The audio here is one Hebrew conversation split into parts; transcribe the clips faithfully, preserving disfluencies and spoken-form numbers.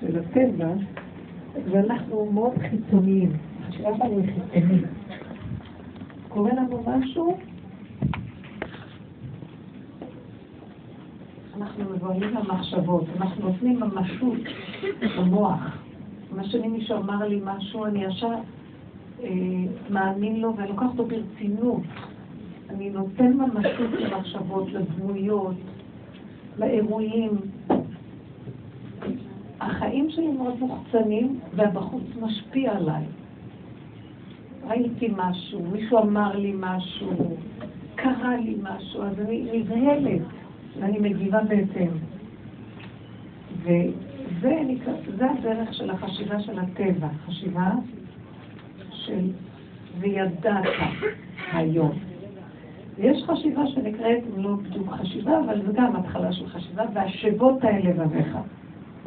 של הטבע, ואנחנו מאוד חיצוניים, חשיבה אני חיצונית. קורה לנו משהו, אנחנו מבואים למחשבות, אנחנו נותנים ממשות במוח. מה שמישהו אמר לי משהו, אני ישר אה, מאמין לו ולוקח אותו ברצינות. אני נותן ממשות למחשבות, לדמויות, לאירועים. החיים שלי מאוד מוחצנים, והבחוץ משפיע עליי. ראיתי משהו, מישהו אמר לי משהו, קרה לי משהו, אז אני נבהלת, ואני מגיבה בהתאם. וזה זה הדרך של החשיבה של הטבע, חשיבה של וידעת היום. יש חשיבה שנקראת, לא בדיוק חשיבה, אבל זה גם התחלה של חשיבה, והשבות האלה בבך.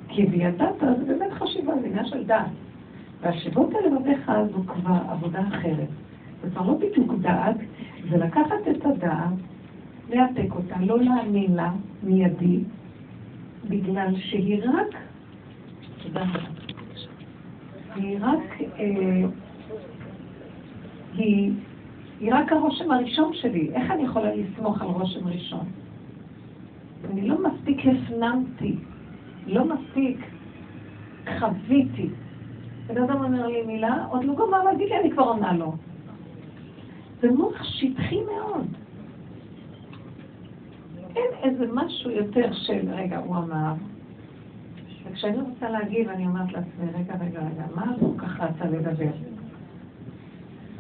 כי וידעת, זה באמת חשיבה, זה עניין של דעת. והשבות האלה בבך זו כבר עבודה אחרת. זה כבר לא בדיוק דעת, זה לקחת את הדעת, להפק אותה, לא להאמין לה מיידי, בגלל שהיא רק, היא רק, אה, היא, היא רק הרושם הראשון שלי. איך אני יכולה לסמוך על רושם ראשון? אני לא מספיק הפנמתי, לא מספיק חוויתי. בן אדם אומר לי מילה, עוד לא גמר להגיד לי, אני כבר עונה לו. זה מוח שטחי מאוד. אין איזה משהו יותר של, רגע, הוא אמר, וכשאני רוצה להגיב, אני אומרת לעצמי, רגע, רגע, רגע, מה הוא ככה רצה לדבר?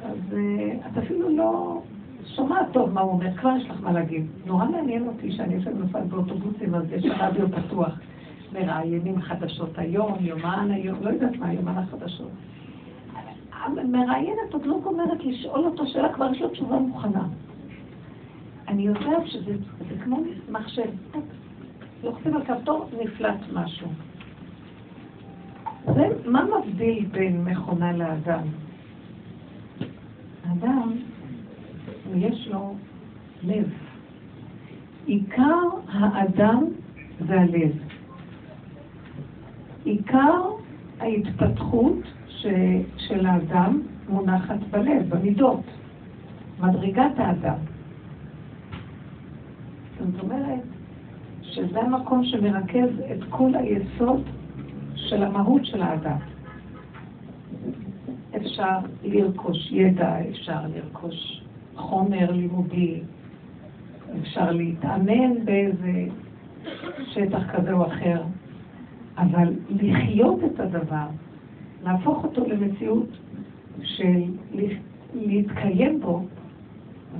אז את אפילו לא שומעת טוב מה הוא אומר, כבר יש לך מה להגיב. נורא מעניין אותי שאני אפילו נופעת באוטובוסים, אז יש רדיו פתוח, מראיינים חדשות היום, יומן היום, לא יודעת מה, יומן החדשות. המראיינת עוד לא אומרת לשאול אותו שאלה, כבר יש לו תשובה מוכנה. אני יודעת שזה כמו מחשב, לוחצים על כפתור, נפלט משהו. זה מה מבדיל בין מכונה לאדם? האדם, יש לו לב. עיקר האדם זה הלב. עיקר ההתפתחות של האדם מונחת בלב, במידות, מדרגת האדם. זאת אומרת שזה המקום שמרכז את כל היסוד של המהות של האדם. אפשר לרכוש ידע, אפשר לרכוש חומר לימודי, אפשר להתאמן באיזה שטח כזה או אחר, אבל לחיות את הדבר, להפוך אותו למציאות של להתקיים בו,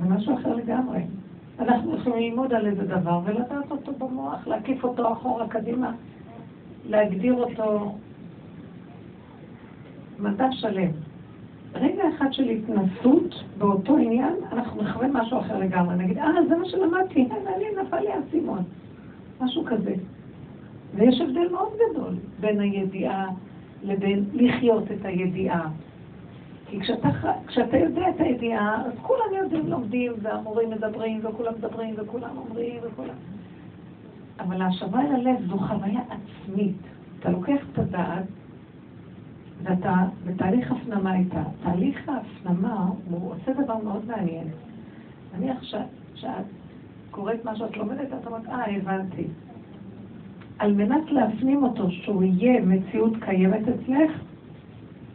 זה משהו אחר לגמרי. אנחנו יכולים ללמוד על איזה דבר ולדעת אותו במוח, להקיף אותו אחורה קדימה, להגדיר אותו מדע שלם. רגע אחד של התנסות באותו עניין, אנחנו נחווה משהו אחר לגמרי. נגיד, אה, זה מה שלמדתי, אני נפל לי הסימון, משהו כזה. ויש הבדל מאוד גדול בין הידיעה לבין לחיות את הידיעה. כי כשאתה, כשאתה יודע את הידיעה, אז כולם יודעים, לומדים, והמורים מדברים, וכולם מדברים, וכולם אומרים, וכולם. אבל ההשבה אל הלב זו חוויה עצמית. אתה לוקח את הדעת, ואתה בתהליך הפנמה איתה. תהליך ההפנמה הוא עושה דבר מאוד מעניין. נניח שאת קוראת מה שאת לומדת, אתה אומרת, אה, הבנתי. על מנת להפנים אותו שהוא יהיה מציאות קיימת אצלך,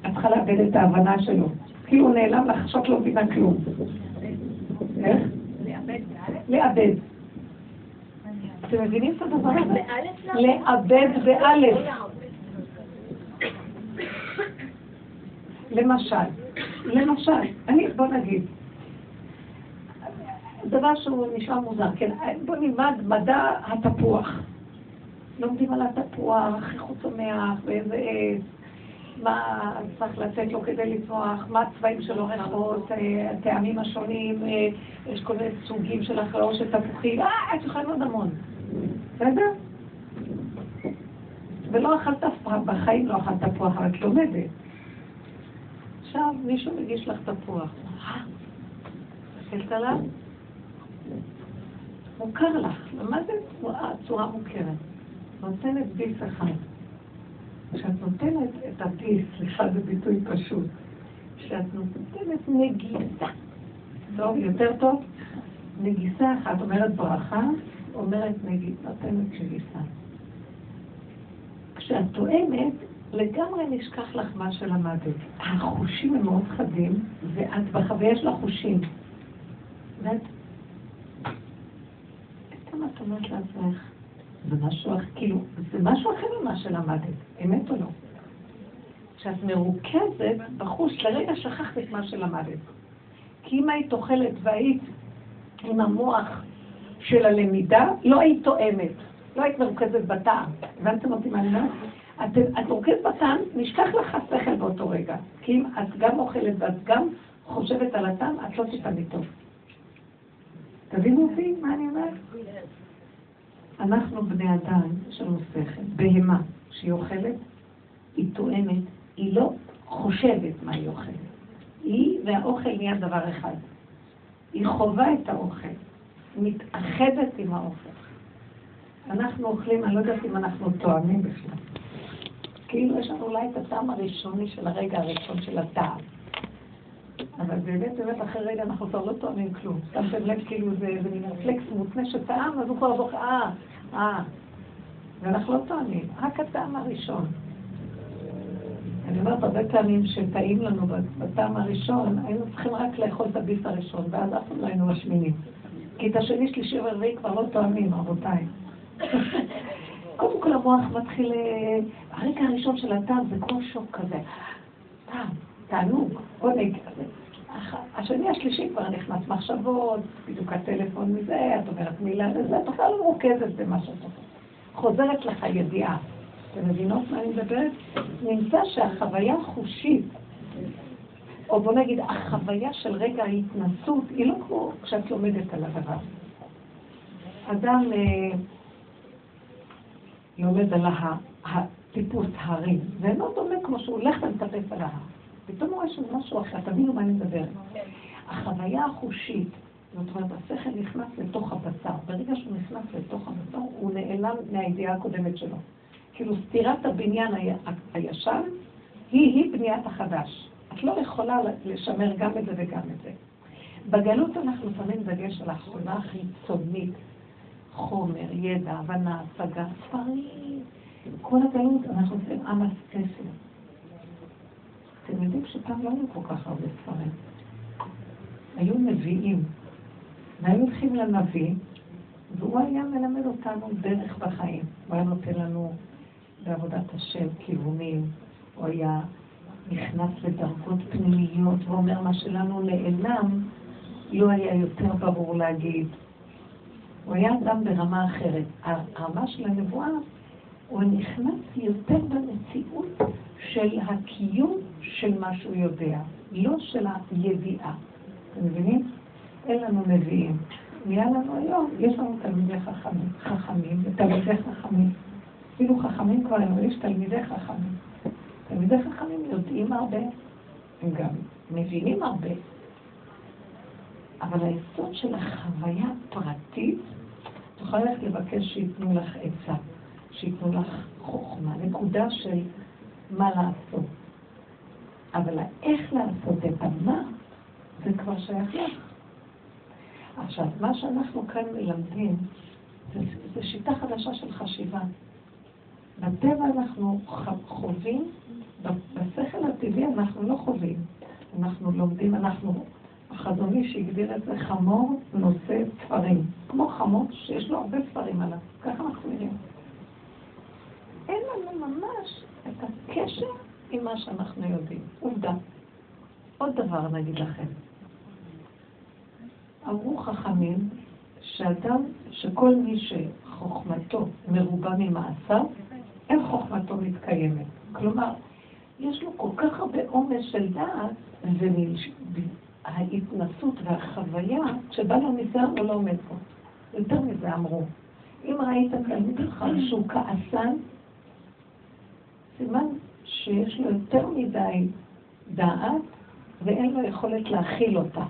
את צריכה לאבד את ההבנה שלו. כאילו הוא נעלם לך, שאת לא מבינה כלום. איך? לאבד, באלף? לאבד. אתם מבינים את הדבר הזה? לאבד באלף. למשל, למשל, אני, בוא נגיד, דבר שהוא נשמע מוזר, כן, בוא נלמד מדע התפוח. לומדים על התפוח, איך הוא צומח, באיזה עץ, מה צריך לצאת לו כדי לצמוח, מה הצבעים שלו רחבות, הטעמים השונים, יש כל מיני סוגים של החלאות של תפוחים, אה, את יכולה מאוד המון. בסדר? ולא אכלת פעם, בחיים לא אכלת תפוח, אבל את לומדת. עכשיו מישהו מגיש לך תפוח. אה? תקלת עליו? מוכר לך. מה זה הצורה מוכרת? נותנת ביס אחד. שאת נותנת את הביס, סליחה, זה ביטוי פשוט, שאת נותנת נגיסה. טוב, יותר טוב? נגיסה אחת, אומרת ברכה, אומרת נגיסה, נותנת נגיסה. כשאת תואמת, לגמרי נשכח לך מה שלמדת. החושים הם מאוד חדים, ואת בחוויה יש לה חושים. ואת... אתם את אומרת לעצמך, זה משהו אחר, כאילו, זה משהו אחר ממה שלמדת, אמת או לא? כשאת מרוכזת בחוש, לרגע שכחת את מה שלמדת. כי אם היית אוכלת והיית עם המוח של הלמידה, לא היית תואמת, לא היית מרוכזת בטעם. הבנתם אותי מה למה? את, את מרוכזת בטעם, נשכח לך שכל באותו רגע. כי אם את גם אוכלת ואת גם חושבת על הטעם, את לא תתעמי טוב. תבינו אותי מה אני אומרת? אנחנו בני אדם שלנו שכל, בהמה שהיא אוכלת, היא תואמת, היא לא חושבת מה היא אוכלת. היא והאוכל נהיה דבר אחד. היא חובה את האוכל, מתאחדת עם האוכל. אנחנו אוכלים, אני לא יודעת אם אנחנו תואמים בכלל. כאילו יש לנו אולי את הטעם הראשוני של הרגע הראשון של הטעם. אבל באמת, באמת, אחרי רגע אנחנו כבר לא טועמים כלום. גם שבלב כאילו זה מין רפלקס מותנה שטעם, אז הוא כבר בוח, אה, אה. ואנחנו לא טועמים, רק הטעם הראשון. אני אומרת הרבה טעמים שטעים לנו בטעם הראשון, היינו צריכים רק לאכול את הביס הראשון, ואז אף פעם לא היינו משמינים. כי את השני, שלישי ורביעי כבר לא טועמים, רבותיי. קודם כל המוח מתחיל... הרגע הראשון של הטעם זה כל שוק כזה. טעם. תענוג, בוא נגיד כזה. השני השלישי כבר נכנס מחשבות, בדיוק הטלפון מזה, את אומרת מילה לזה, את בכלל לא מרוכזת במה שאת אומרת. חוזרת לך ידיעה. אתם מבינות מה אני מדברת? נמצא שהחוויה החושית, או בוא נגיד, החוויה של רגע ההתנסות, היא לא כמו כשאת לומדת על הדבר. אדם לומד על הטיפוס הרים, זה לא דומה כמו שהוא הולך ומטפס על ההר. פתאום הוא רואה שזה משהו אחר, תבינו מה אני מדברת. החוויה החושית, זאת אומרת, השכל נכנס לתוך הבשר. ברגע שהוא נכנס לתוך הבשר, הוא נעלם מהידיעה הקודמת שלו. כאילו סתירת הבניין הישן, היא-היא בניית החדש. את לא יכולה לשמר גם את זה וגם את זה. בגלות אנחנו שמים דגש על החוויה החיצונית, חומר, ידע, הבנה, השגה, ספרים. כל הגלות אנחנו עושים עם הספר. אתם יודעים שפעם לא היו כל כך הרבה ספרים. היו נביאים. והיו הולכים לנביא, והוא היה מלמד אותנו דרך בחיים. הוא היה נותן לנו בעבודת השם כיוונים. הוא היה נכנס לדרגות פנימיות, ואומר מה שלנו לעלם לא היה יותר ברור להגיד. הוא היה אדם ברמה אחרת. הרמה של הנבואה, הוא נכנס יותר במציאות של הקיום של מה שהוא יודע, לא של הידיעה. אתם מבינים? אין לנו נביאים. נהיה לנו היום, יש לנו תלמידי חכמים, חכמים ותלמידי חכמים. אפילו חכמים כבר, אבל יש תלמידי חכמים. תלמידי חכמים יודעים הרבה, הם גם מבינים הרבה. אבל היסוד של החוויה הפרטית, את יכולה ללכת לבקש שיתנו לך עצה, שיתנו לך חוכמה, נקודה של מה לעשות. אבל איך לעשות את מה, זה כבר שייך לך. עכשיו, מה שאנחנו כאן מלמדים, זה, זה שיטה חדשה של חשיבה. בטבע אנחנו חווים, בשכל הטבעי אנחנו לא חווים. אנחנו לומדים, אנחנו, החזוני שהגדיר את זה חמור נושא ספרים. כמו חמור שיש לו הרבה ספרים עליו, ככה אנחנו נראים. אין לנו ממש את הקשר עם מה שאנחנו יודעים. עובדה. עוד דבר נגיד לכם. אמרו חכמים שאדם, שכל מי שחוכמתו מרובה ממעשיו, אין חוכמתו מתקיימת. כלומר, יש לו כל כך הרבה אומץ של דעת, וההתנסות והחוויה שבא לו מזעם או לא עומד פה. יותר מזה אמרו. אם ראית תלמיד לך שהוא כעסן, סימן שיש לו יותר מדי דעת ואין לו יכולת להכיל אותה.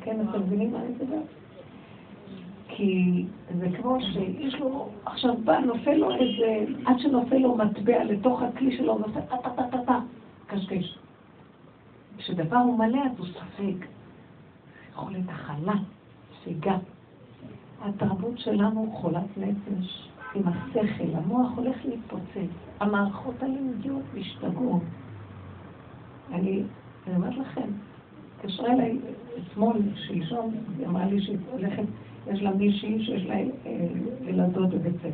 כן, אתם מבינים מה אני מדבר? כי זה כמו שאיש לו, עכשיו בא, נופל לו איזה, עד שנופל לו מטבע לתוך הכלי שלו, נופל, טה-טה-טה-טה, קשקש. כשדבר הוא מלא, אז הוא ספק. חולת החלה, שיגה. התרבות שלנו חולת נפש, עם השכל, המוח הולך להתפוצץ. המערכות הלימדיות משתגעות. אני, אני אומרת לכם, התקשרה אליי אתמול, שלשום, היא אמרה לי שהיא הולכת, יש לה מישהי שיש לה ילדות בבית ספר.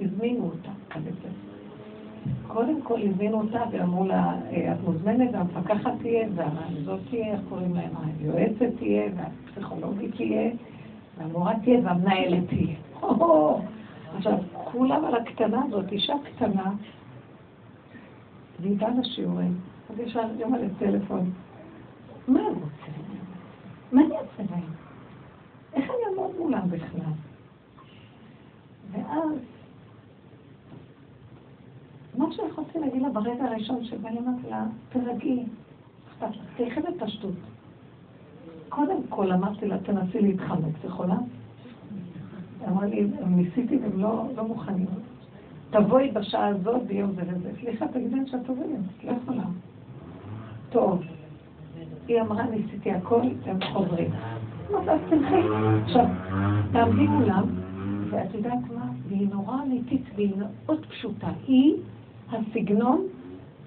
הזמינו אותה בבית ספר. קודם כל הזמינו אותה ואמרו לה, את מוזמנת, והמפקחת תהיה, והרעזות תהיה, איך קוראים להם, היועצת תהיה, והפסיכולוגית תהיה, והמורה תהיה, והמנהלת תהיה. עכשיו, כולם על הקטנה הזאת, אישה קטנה, והיא באה לשיעורים. אז ישר יום על הטלפון. מה אני רוצה להם? מה אני אעשה להם? איך אני אעמוד מולם בכלל? ואז, מה שיכולתי להגיד לה ברגע הראשון שבא למד לה, תרגעי, תלכי בפשטות. קודם כל אמרתי לה, תנסי להתחמק, זה יכולה? אמרה לי, ניסיתי והם לא מוכנים. תבואי בשעה הזאת ביום זה וזה. סליחה, תגידי שאת תבואי, את לא יכולה. טוב. היא אמרה, ניסיתי הכל, הם חוזרים. אז תלכי. עכשיו, תעמדי כולם, ואת יודעת מה? והיא נורא אמיתית והיא מאוד פשוטה. היא הסגנון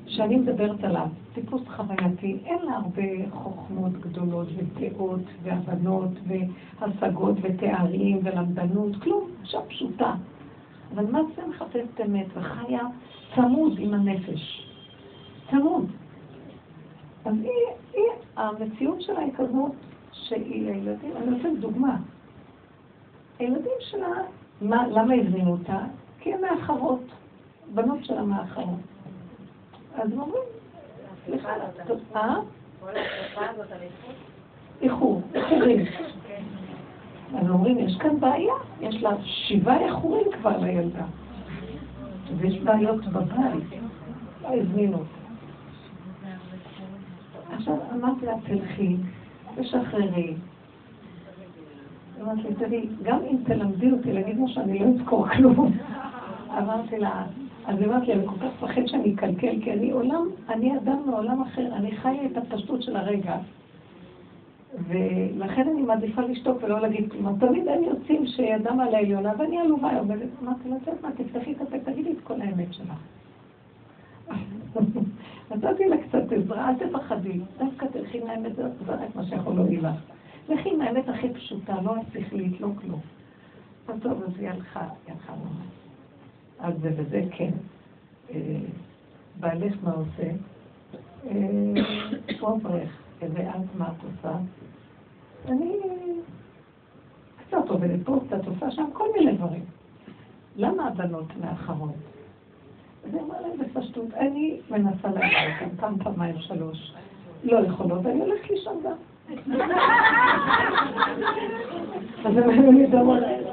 שאני מדברת עליו. טיפוס חווייתי, אין לה הרבה חוכמות גדולות ותיאות והבנות והשגות ותארים ולמדנות, כלום, עכשיו פשוטה. אבל מה זה מחפשת אמת וחיה צמוד עם הנפש? צמוד. אז היא, היא המציאות שלה היא כזאת שהיא לילדים, אני אתן דוגמה. הילדים שלה, מה, למה הזמינו אותה? כי הן מאחרות, בנות שלה מאחרות. אז הם אומרים, סליחה, תודה. איחור, איחורים. אז אומרים, יש כאן בעיה, יש לה שבעה איחורים כבר לילדה. אז יש בעיות בבית, לא הזמינו אותה. עכשיו אמרתי לה, תלכי, תשחררי. אמרתי לה, תראי, גם אם תלמדי אותי להגיד מה שאני לא אזכור כלום. אמרתי לה, אז אמרתי לה, אני כל כך פחד שאני אקלקל, כי אני עולם, אני אדם מעולם אחר, אני חיה את הפשטות של הרגע. ולכן אני מעדיפה לשתוק ולא להגיד כלום. תמיד הם יוצאים שידם על העליונה, ואני עלובה, היא עומדת, אמרתי לה, תשמע, תפתחי את הפה, תגידי את כל האמת שלך. נתתי לה קצת עזרה, אל תפחדי, דווקא תלכי מהאמת, זה רק מה שיכול לא להילך. לכי מהאמת הכי פשוטה, לא השכלית, לא כלום. אז טוב, אז היא הלכה, היא הלכה ממש. אז זה וזה כן. בעלך מה עושה? הוא עברך, ואז מה את עושה? אני קצת עובדת פה, קצת עושה שם, כל מיני דברים. למה הבנות מאחרות? זה אמר להם בפשטות, אני מנסה להגיע כאן, פעם פעמיים שלוש, לא יכולות, אני הולכת לישון גם. אז הם היו לי דמור להם.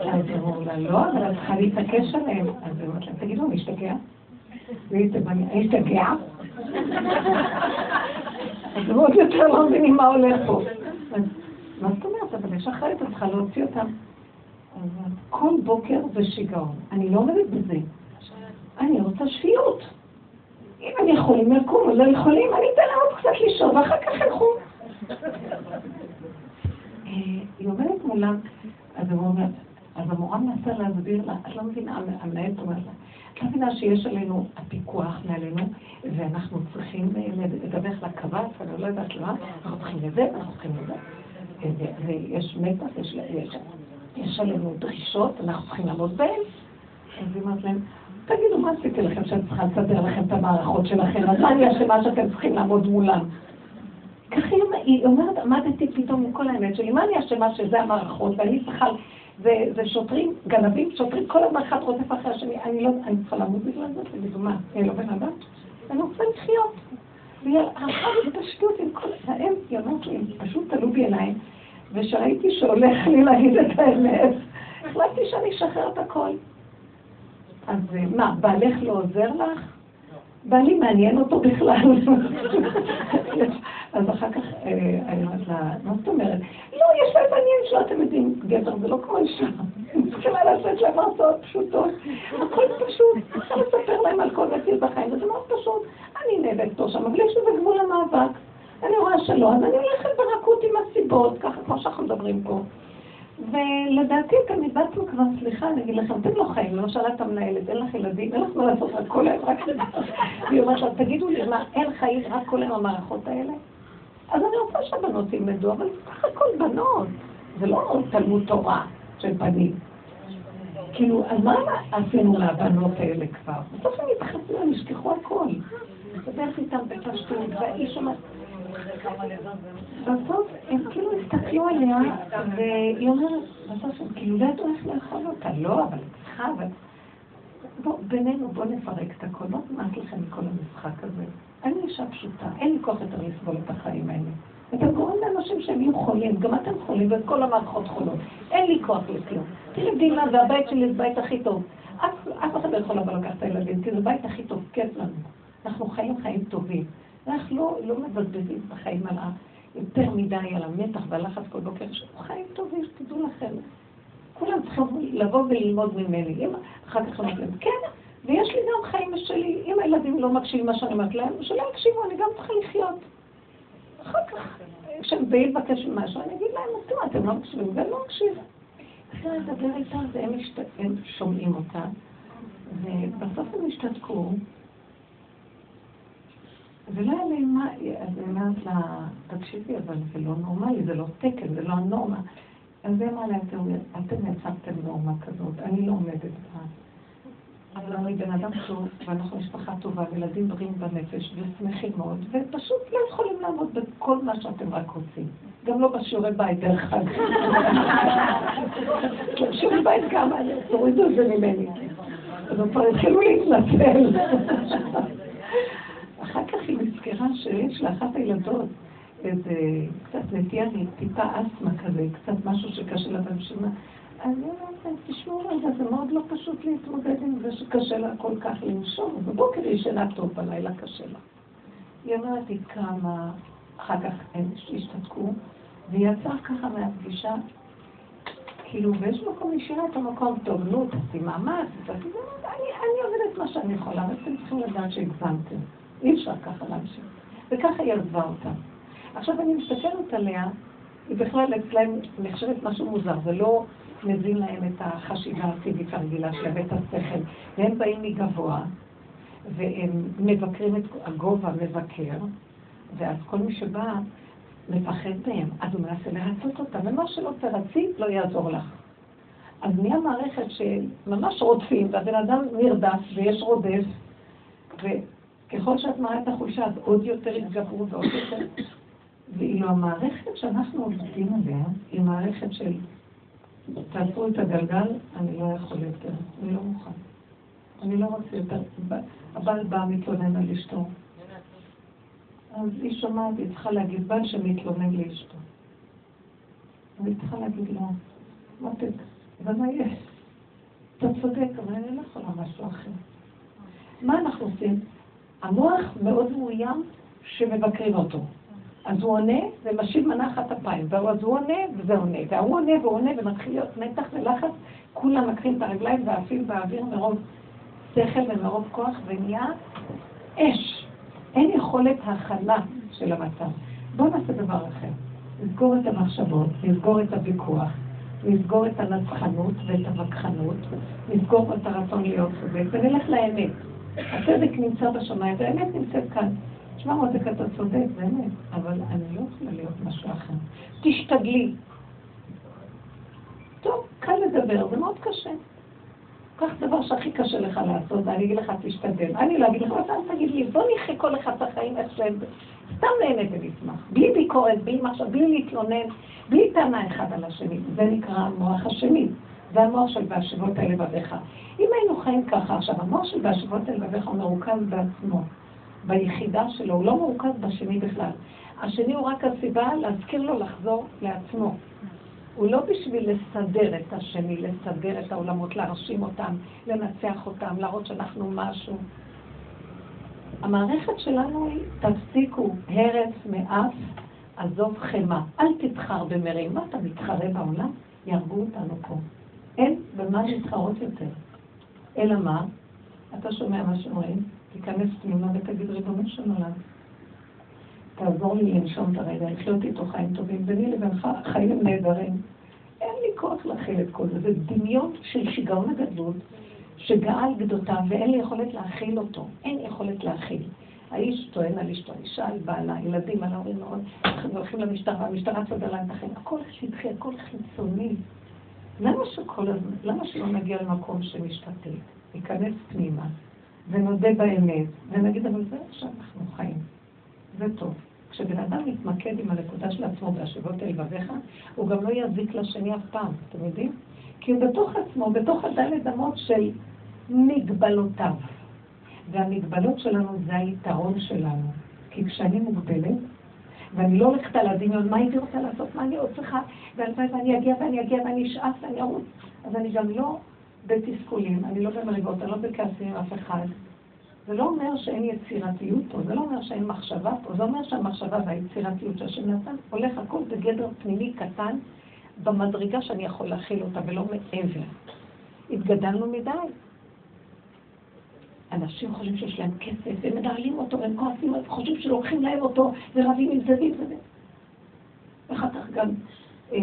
אז אמרו לה, לא, אבל את צריכה להתעקש עליהם. אז היא אומרת להם, תגידו, אני אשתגע? אני אשתגע? אז הם עוד יותר לא מבינים מה הולך פה. מה זאת אומרת? אבל יש אחרת, את צריכה להוציא אותם. כל בוקר זה שיגעון, אני לא עומדת בזה. אני רוצה שפיות. אם אני יכולים לקום או לא יכולים, אני אתן לה עוד קצת לישון, ואחר כך ילכו. היא עומדת מולה, אז המורה מנסה להסביר לה, את לא מבינה, המנהלת אומרת לה, את לא מבינה שיש עלינו הפיקוח מעלינו, ואנחנו צריכים לדווח לקב"ס, אני לא יודעת למה, אנחנו צריכים לזה, אנחנו צריכים לזה. ויש מתח, יש עלינו דרישות, אנחנו צריכים לעמוד בהן. אז היא אומרת להם, תגידו, מה עשיתי לכם שאני צריכה לסדר לכם את המערכות שלכם? אז מה אני אשמה שאתם צריכים לעמוד מולם? ככה היא אומרת, עמדתי פתאום עם כל האמת שלי, מה אני אשמה שזה המערכות? ואני צריכה, זה שוטרים, גנבים, שוטרים, כל המערכת רודף אחרי השני, אני לא, אני צריכה לעמוד בגלל זאת, לדוגמה, אני לא בן אדם, אני רוצה לחיות. והיא הלכה ופשטות עם כל האם, היא אמרת לי, פשוט תלו בי עיניים, ושראיתי שהולך לי להגיד את האמת, החלטתי שאני אשחרר את הכל. אז מה, בעלך לא עוזר לך? בעלי מעניין אותו בכלל. אז אחר כך אני אומרת לה, מה זאת אומרת? לא, יש לה את העניין שלו, אתם יודעים, גבר זה לא כל אישה. מתחילה לעשות להם הרצאות פשוטות. הכל פשוט, אפשר לספר להם על כל מציל בחיים, וזה מאוד פשוט. אני נאבקת פה שם, אבל יש לזה גבול המאבק. אני רואה שלא, אז אני הולכת ברכות עם הסיבות, ככה כמו שאנחנו מדברים פה. ולדעתי אתם איבדתם כבר, סליחה, אני אגיד לכם, אתם לא חיים, למשל אתה מנהלת, אין לך ילדים, אין לך מה לעשות רק כל היום, רק היא אומרת לה, תגידו לי מה, אין חיים רק כל היום המערכות האלה? אז אני רוצה שהבנות ילמדו, אבל סך הכל בנות, זה לא תלמוד תורה של בנים. כאילו, אז מה עשינו לבנות האלה כבר? בסוף הם התחסנו, הם ישכחו הכל. תדרך איתם בפשטות, והאיש אומר... בסוף הם כאילו הסתכלו עליה והיא אומרת, בסוף הם כאילו לא ידעו איך לאכול אותה, לא, אבל צריכה, אבל בואו, בינינו בואו נפרק את הכל, לא תמעט לכם מכל המשחק הזה. אני אישה פשוטה, אין לי כוח יותר לסבול את החיים האלה. אתם גורם לאנשים שהם יהיו חולים, גם אתם חולים ואת כל המערכות חולות. אין לי כוח לכלום. תראי דימה, והבית שלי זה בית הכי טוב. אף אחד לא יכול אבל לקחת את הילדים, כי זה בית הכי טוב, כיף לנו. אנחנו חיים חיים טובים. אנחנו לא מבזבזים את החיים על היותר מדי, על המתח והלחץ כל בוקר, חיים טובים, תדעו לכם. כולם צריכים לבוא וללמוד ממני. אחר כך אני אומרת, כן, ויש לי גם חיים שלי. אם הילדים לא מקשיבים מה שאני אומרת להם, שלא יקשיבו, אני גם צריכה לחיות. אחר כך, כשהם באים לבקש משהו, אני אגיד להם, אתם לא מקשיבים, והם לא מקשיבים. אחרי לדבר איתה, והם שומעים אותה, ובסוף הם השתתקו, ולא היה לי מה, אז היא אמרת לה, תקשיבי, אבל זה לא נורמלי, זה לא תקן, זה לא הנורמה. אז היא אמרה לה, אתם יצרתם נורמה כזאת, אני לא עומדת בה. אבל אני בן אדם טוב, ואנחנו משפחה טובה, ילדים בריאים בנפש, ושמחים מאוד, ופשוט לא יכולים לעמוד בכל מה שאתם רק רוצים. גם לא בשיעורי בית, דרך אגב. בשיעורי בית גם, תורידו את זה ממני. אז הם כבר התחילו להתנצל. אחר כך היא מזכירה שיש לאחת הילדות איזה קצת נטייה, טיפה אסמה כזה, קצת משהו שקשה לה בנשימה. אז היא אומרת, תשמעו על זה, זה מאוד לא פשוט להתמודד עם זה שקשה לה כל כך לנשום. בבוקר היא שינה טוב, בלילה קשה לה. היא אומרת, היא קמה, אחר כך השתתקו, והיא יצאה ככה מהפגישה, כאילו, ויש מקום, היא שירה את המקום, טוב, נו, תעשי מאמץ, תעשי, אני עובדת מה שאני יכולה, ואתם צריכים לדעת שהגזמתם. אי אפשר ככה להמשיך. וככה היא עזבה אותה. עכשיו אני מסתכלת עליה, היא בכלל אצלהם נחשבת משהו מוזר, זה לא מזין להם את החשיבה הטבעית הרגילה של בית השכל, והם באים מגבוה, והם מבקרים את הגובה מבקר, ואז כל מי שבא מפחד מהם, אז הוא מנסה להצות אותם, ומה שלא תרצי לא יעזור לך. אז נהיה מערכת שממש רודפים, והבן אדם נרדף ויש רודף, ו... ככל שאת מראה את החולשה, אז עוד יותר יתגברו ועוד יותר. ואילו המערכת שאנחנו עובדים עליה, היא מערכת של תעשו את הגלגל, אני לא יכול יותר, אני לא מוכן. אני לא רוצה יותר. הבעל בא מתלונן על אשתו. אז היא שומעת, היא צריכה להגיד, בעל שמתלונן לאשתו. אז היא צריכה להגיד לו, מתק, ומה יש? אתה צודק, אבל אני לא יכולה משהו אחר. מה אנחנו עושים? המוח מאוד מאוים שמבקרים אותו. אז הוא עונה ומשיב מנה אחת הפיים, ואז הוא עונה וזה עונה, והוא עונה ועונה ומתחיל להיות מתח ולחץ, כולם מקרים את הרגליים ואפים באוויר מרוב שכל ומרוב כוח ונהיה אש. אין יכולת הכלה של המצב. בואו נעשה דבר אחר. נסגור את המחשבות, נסגור את הוויכוח, נסגור את הנצחנות ואת הווכחנות, נסגור את הרצון להיות חזק ונלך לאמת. הצדק נמצא בשמיים, והאמת נמצאת כאן. תשמע, מותק, אתה צודק, זה אמת, אבל אני לא יכולה להיות משהו אחר. תשתגלי. טוב, קל לדבר, זה מאוד קשה. כך דבר שהכי קשה לך לעשות, אני אגיד לך, תשתדל. אני לא אגיד לך, אתה תגיד לי, בוא נחי כל אחד את החיים איך שהם. סתם נהנה ונשמח. בלי ביקורת, בלי מחשב, בלי להתלונן, בלי טענה אחד על השני. זה נקרא המוח השני. זה המוח של והשבות אל לבביך. אם היינו חיים ככה, עכשיו המוח של והשבות אל לבביך הוא מרוכז בעצמו, ביחידה שלו, הוא לא מרוכז בשני בכלל. השני הוא רק הסיבה להזכיר לו לחזור לעצמו. הוא לא בשביל לסדר את השני, לסדר את העולמות, להרשים אותם, לנצח אותם, להראות שאנחנו משהו. המערכת שלנו היא, תפסיקו הרץ מאף, עזוב חמה. אל תתחר במרים. מה אתה מתחרה בעולם? ירגו אותנו פה. אין במה להתחרות יותר. אלא מה? אתה שומע מה שאומרים? תיכנס תמימה ותגיד ריבונו של עולם. תעזור לי לנשום את הרגע, לחיות איתו חיים טובים, בני לבנך חיים נהדרים. אין לי כוח להכיל את כל זה. זה דמיון של שיגעון הגדלות, שגעל גדותיו, ואין לי יכולת להכיל אותו. אין יכולת להכיל. האיש טוען על אשתו, האישה על בעלה, ילדים על ההורים מאוד, אנחנו הולכים למשטרה, המשטרה צדלה את החיים. הכל שטחי, הכל חיצוני. למה שכל הזמן, למה שלא נגיע למקום שמשתתק? ניכנס פנימה, ונודה באמת, ונגיד, אבל זה עכשיו אנחנו חיים. זה טוב. כשבן אדם מתמקד עם הנקודה של עצמו והשבות אל בביך, הוא גם לא יזיק לשני אף פעם, אתם יודעים? כי הוא בתוך עצמו, בתוך הדלת אמות של מגבלותיו. והמגבלות שלנו זה היתרון שלנו. כי כשאני מוגבלת, ואני לא הולכת על הדמיון, מה הייתי רוצה לעשות, מה אני עוד צריכה, ואני אגיע ואני אגיע ואני אשאף ואני ארוץ. אז אני גם לא בתסכולים, אני לא במריבות, אני לא בכעסים עם אף אחד. זה לא אומר שאין יצירתיות פה, זה לא אומר שאין מחשבה פה, זה אומר שהמחשבה והיצירתיות שהשם נתן הולך הכל בגדר פנימי קטן, במדרגה שאני יכול להכיל אותה ולא מעבר. התגדלנו מדי. אנשים חושבים שיש להם כסף, הם מדעלים אותו, הם כועסים, הם חושבים שלוקחים להם אותו ורבים עם זה ועם זה. ואחר כך גם אה,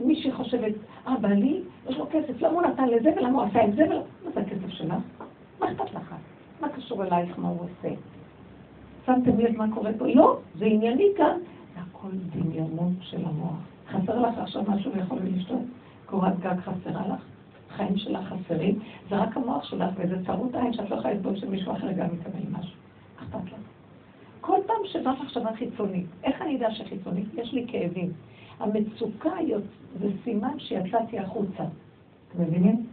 מי שחושבת, אה, בעלי, יש לו כסף, למה הוא נתן לזה ולמה הוא עשה עם זה ולמה זה הכסף שלך? מה אכפת לך? מה קשור אלייך מה הוא עושה? שמתם לב מה קורה פה? לא, זה ענייני כאן. זה הכל דמיונות של המוח. חסר לך עכשיו משהו יכול לשתות? קורת גג חסרה לך? חיים שלך חסרים? זה רק המוח שלך וזה צרות עין שאת לא יכולה לסבול שמישהו אחר גם יקבל משהו. אכפת לך. כל פעם שבא מחשבה חיצונית. איך אני יודע שחיצונית? יש לי כאבים. המצוקה זה סימן שיצאתי החוצה. אתם מבינים?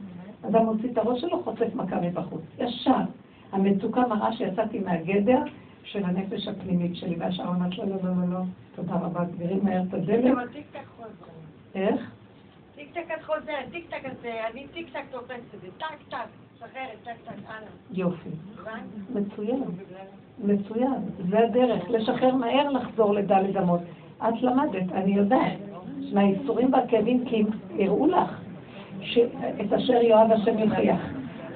אדם מוציא את הראש שלו, חוצף מכה מבחוץ. ישר. המצוקה מראה שיצאתי מהגדר של הנפש הפנימית שלי. והשאר אומרת, לא, לא, לא, לא. תודה רבה, תגרים מהר את הדלת. תיק תק חוזר. איך? תיק תק חוזר, תיק תק הזה, אני תיק תק תופס את זה. תק תק, שחררת, תק תק, הלאה. יופי. מצוין. מצוין. זה הדרך. לשחרר מהר לחזור לדלת אמות. את למדת, אני יודעת. מהאיסורים והכאבים, כי הראו לך. את אשר יואב השם יחייך.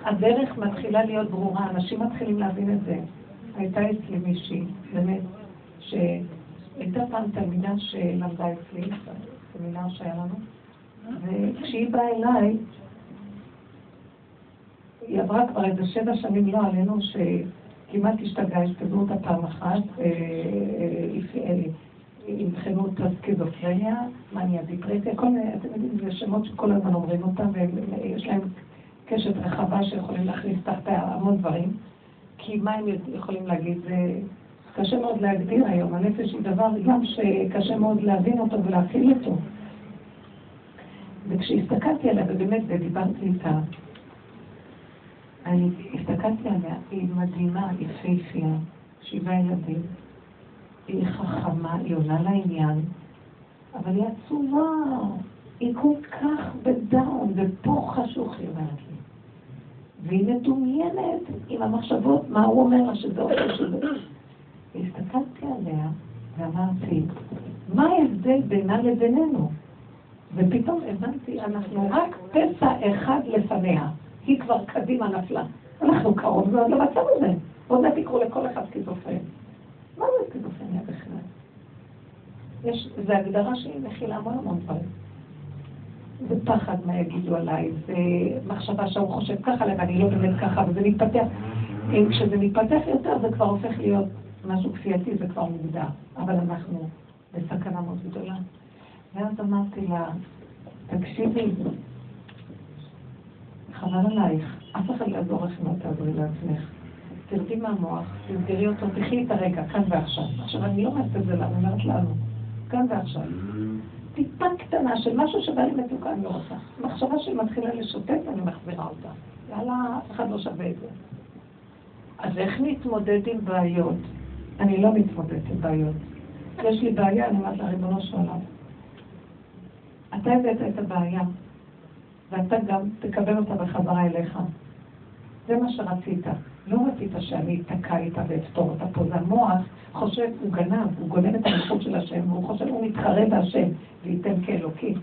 הדרך מתחילה להיות ברורה, אנשים מתחילים להבין את זה. הייתה אצלי מישהי, באמת, שהייתה פעם תלמידה שלמדה אצלי, סמינר שהיה לנו, וכשהיא באה אליי, היא עברה כבר איזה שבע שנים לא עלינו, שכמעט השתגעה, השתגעו אותה פעם אחת, יבחנו אותה סקיזופרניה, מניה דיפרסיה, כל מיני, אתם יודעים, זה שמות שכל הזמן אומרים אותם, ויש להם קשת רחבה שיכולים להכניס תחתה המון דברים, כי מה הם יכולים להגיד? זה קשה מאוד להגדיר היום, הנפש היא דבר גם שקשה מאוד להבין אותו ולהפעיל אותו. וכשהסתכלתי עליה, ובאמת, ודיברתי איתה, אני הסתכלתי עליה, היא מדהימה, היא פייפייה, שבעה ילדים, היא חכמה, היא עונה לעניין, אבל היא עצובה, היא כל כך בדאון, ופה חשוך היא אומרת לי. והיא מדומיינת עם המחשבות, מה הוא אומר לה שזה עושה שלו. והסתכלתי עליה ואמרתי, מה ההבדל בינה לבינינו? ופתאום הבנתי, אנחנו רק פסע אחד לפניה. היא כבר קדימה נפלה. אנחנו קרוב מאוד למצב הזה. עוד מעט יקרו לכל אחד כזופן. מה זה סקיזופרניה בכלל? יש, זה הגדרה שהיא מכילה המון המון דברים. זה פחד מה יגידו עליי, זה מחשבה שהוא חושב ככה, ואני לא באמת ככה, וזה מתפתח. כשזה מתפתח יותר, זה כבר הופך להיות משהו כפייתי, זה כבר מוגדר. אבל אנחנו בסכנה מאוד גדולה. ואז אמרתי לה, תקשיבי, חבל עלייך, אף אחד לעזור לך אם תעזרי לעצמך. תרדי מהמוח, תגדירי אותו, תחי את הרגע, כאן ועכשיו. עכשיו, אני לא אומרת את זה לה, אני אומרת לנו, כאן ועכשיו. טיפה קטנה של משהו שבא לי מתוקה, אני לא רוצה. מחשבה שמתחילה לשוטט, אני מחזירה אותה. יאללה, אף אחד לא שווה את זה. אז איך נתמודד עם בעיות? אני לא מתמודדת עם בעיות. יש לי בעיה, אני אומרת לה, ריבונו של עולם. אתה הבאת את הבעיה, ואתה גם תקבל אותה בחזרה אליך. זה מה שרצית. לא רצית שאני אתקע איתה ואפתור אותה פה. זה המוח חושב, הוא גנב, הוא גונב את המלכות של השם, והוא חושב, הוא מתחרה בהשם, וייתן כאלוקי.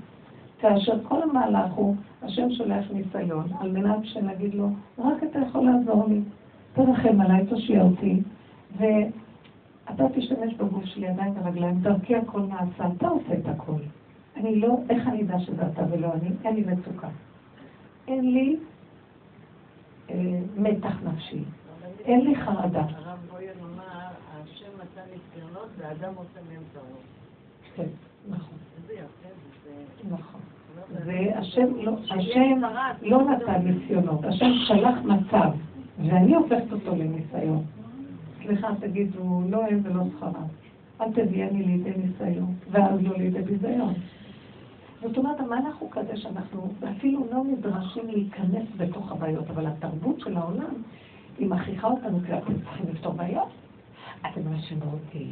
כאשר כל המהלך הוא, השם שולח ניסיון, על מנת שנגיד לו, רק אתה יכול לעזור לי, תרחם עליי, תושיע אותי, ואתה תשתמש בגוף שלי, ידיים ורגליים, דרכי הכל נעשה, אתה עושה את הכל. אני לא, איך אני יודע שזה אתה ולא אני? אין לי מצוקה. אין לי אה, מתח נפשי. אין לי חרדה. הרב בויאל אמר, השם מצא נתקרנות והאדם עושה מהם צרות. כן, נכון. זה יפה, זה... נכון. והשם לא נתן ניסיונות. השם שלח מצב, ואני הופכת אותו לניסיון. סליחה, תגידו, לא הם ולא סחרה. אל תביאני לידי ניסיון, ואז לא לידי ביזיון. זאת אומרת, המהלך הוא כזה שאנחנו אפילו לא נדרשים להיכנס בתוך הבעיות, אבל התרבות של העולם היא מכריחה אותנו, כי אתם צריכים לפתור בעיות. אתם משאירים אותי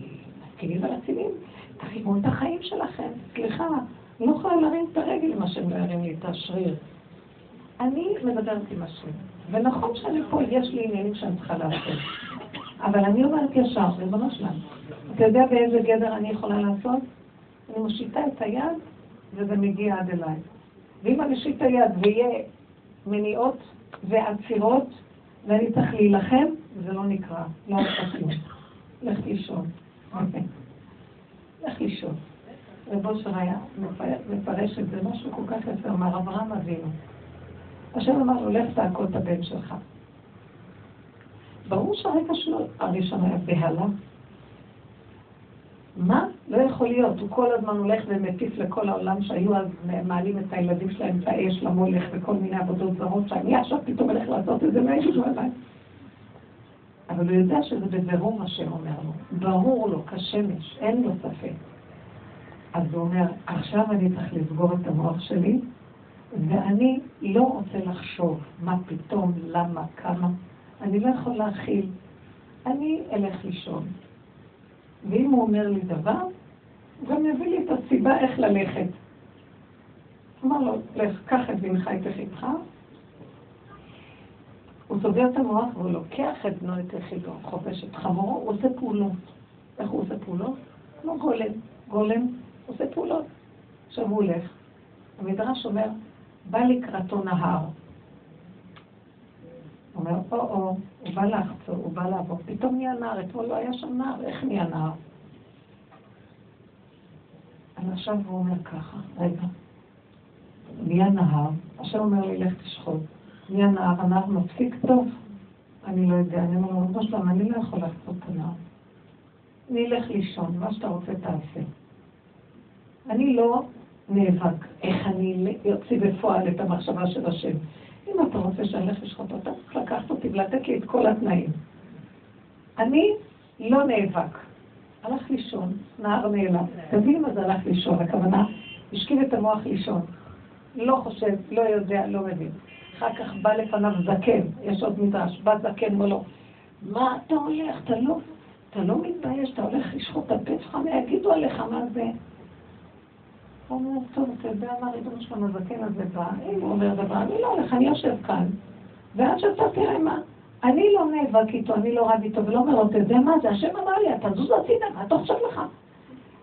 מתקינים ולצינים, תרימו את החיים שלכם. סליחה, אני לא יכולה להרים את הרגל אם השם לא ירים לי את השריר. אני מדברת עם השם, ונכון שאני פה, יש לי עניינים שאני צריכה לעשות. אבל אני אומרת ישר, זה ממש למה. אתה יודע באיזה גדר אני יכולה לעשות? אני מושיטה את היד, וזה מגיע עד אליי. ואם אני מושיט את היד ויהיה מניעות ועצירות, ואני צריך להילחם, זה לא נקרא, לא עושה. לך לישון. לך לישון. ובושר היה מפרש את זה, משהו כל כך יפה, אמר אברהם אבינו. השם אמר לו, לך תעקוד את הבן שלך. ברור שהרקע שלו הראשון היה בהלה. מה? לא יכול להיות. הוא כל הזמן הולך ומטיף לכל העולם שהיו אז מעלים את הילדים שלהם את האש למולך וכל מיני עבודות זרות שאני עכשיו פתאום הולך לעשות את זה מהאישו עליי. אבל הוא יודע שזה בבירור מה שאומר לו. ברור לו, כשמש, אין לו ספק. אז הוא אומר, עכשיו אני צריך לסגור את המוח שלי ואני לא רוצה לחשוב מה פתאום, למה, כמה. אני לא יכול להכיל. אני אלך לישון. ואם הוא אומר לי דבר, הוא גם יביא לי את הסיבה איך ללכת. אמר לו, לך, קח את בנך את יחידך. הוא סוגר את המוח והוא לוקח את בנו את יחידו, חופש את חמורו, הוא עושה פעולות. איך הוא עושה פעולות? כמו גולם. גולם עושה פעולות. עכשיו הוא הולך. המדרש אומר, בא לקראתו נהר. הוא אומר, או-או, הוא בא להחצור, הוא בא לעבור, פתאום נהיה נער, אתמול לא היה שם נער, איך נהיה נער? אני עכשיו הוא אומר ככה, רגע, נהיה נער, השם אומר לי, לך תשחוד, נהיה נער, הנער מפסיק טוב, אני לא יודע, אני אומר, רבו שלמה, אני לא יכול לעשות את הנער, אני אלך לישון, מה שאתה רוצה תעשה. אני לא נאבק, איך אני יוציא בפועל את המחשבה של השם. אם אתה רוצה שאני אלך לשחוט אותה, צריך לקחת אותי ולתת לי את כל התנאים. אני לא נאבק. הלך לישון, נער נעלם. תבין מה זה הלך לישון, הכוונה, השכיב את המוח לישון. לא חושב, לא יודע, לא מבין. אחר כך בא לפניו זקן, יש עוד מדרש, בא זקן מולו. מה אתה הולך? אתה לא, אתה לא מתבייש, אתה הולך לשחוט את הפה שלך, יגידו עליך מה זה. הוא אומר, טוב, אתה יודע מה ריבון של המזקן הזה בא, אם הוא אומר דבר, אני לא הולך, אני יושב כאן, ועד שאתה תראה מה, אני לא נאבק איתו, אני לא רב איתו, ולא אומר, אתה יודע מה זה, השם אמר לי, אתה זוז הצידה, מה אתה חושב לך?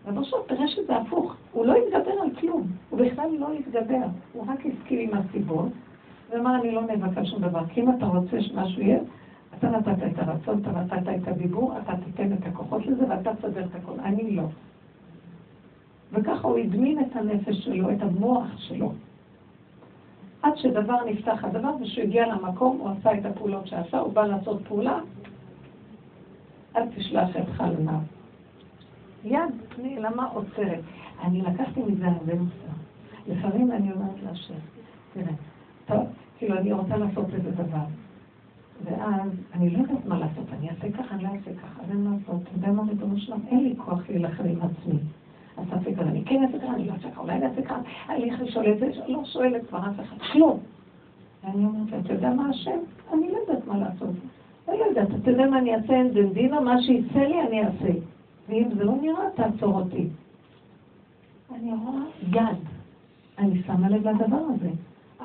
ובשב, תראה שזה הפוך, הוא לא יתגבר על כלום, הוא בכלל לא יתגבר, הוא רק הסכים עם הסיבות, ואמר, אני לא נאבק על שום דבר, כי אם אתה רוצה שמשהו יהיה, אתה נתת את הרצון, אתה נתת את הדיבור, אתה תיתן את הכוחות לזה, ואתה תסדר את הכל, אני לא. וככה הוא הדמין את הנפש שלו, את המוח שלו. עד שדבר נפתח הדבר, ושהוא הגיע למקום, הוא עשה את הפעולות שעשה, הוא בא לעשות פעולה, אז תשלח את חלניו. יד פני, למה עוצרת? אני לקחתי מזה הרבה מוסר. לפעמים אני אומרת להשם, תראה, טוב, כאילו אני רוצה לעשות איזה דבר. ואז אני לא יודעת מה לעשות, אני אעשה ככה, אני לא אעשה ככה, אז אין מה לעשות. ומה מדומה שלום, אין לי כוח להילחם עם עצמי. אז תעשה כאן, אני כן אעשה כאן, אני לא אעשה כאן, אולי אני אעשה כאן, אני הולך לשאול את זה, לא שואלת כבר אף אחד, כלום. ואני אומרת, אתה יודע מה השם? אני לא יודעת מה לעשות. אני לא יודעת, אתה יודע מה אני אעשה, אין דנדינה, מה שיצא לי אני אעשה. ואם זה לא נראה, תעצור אותי. אני רואה יד. אני שמה לב לדבר הזה.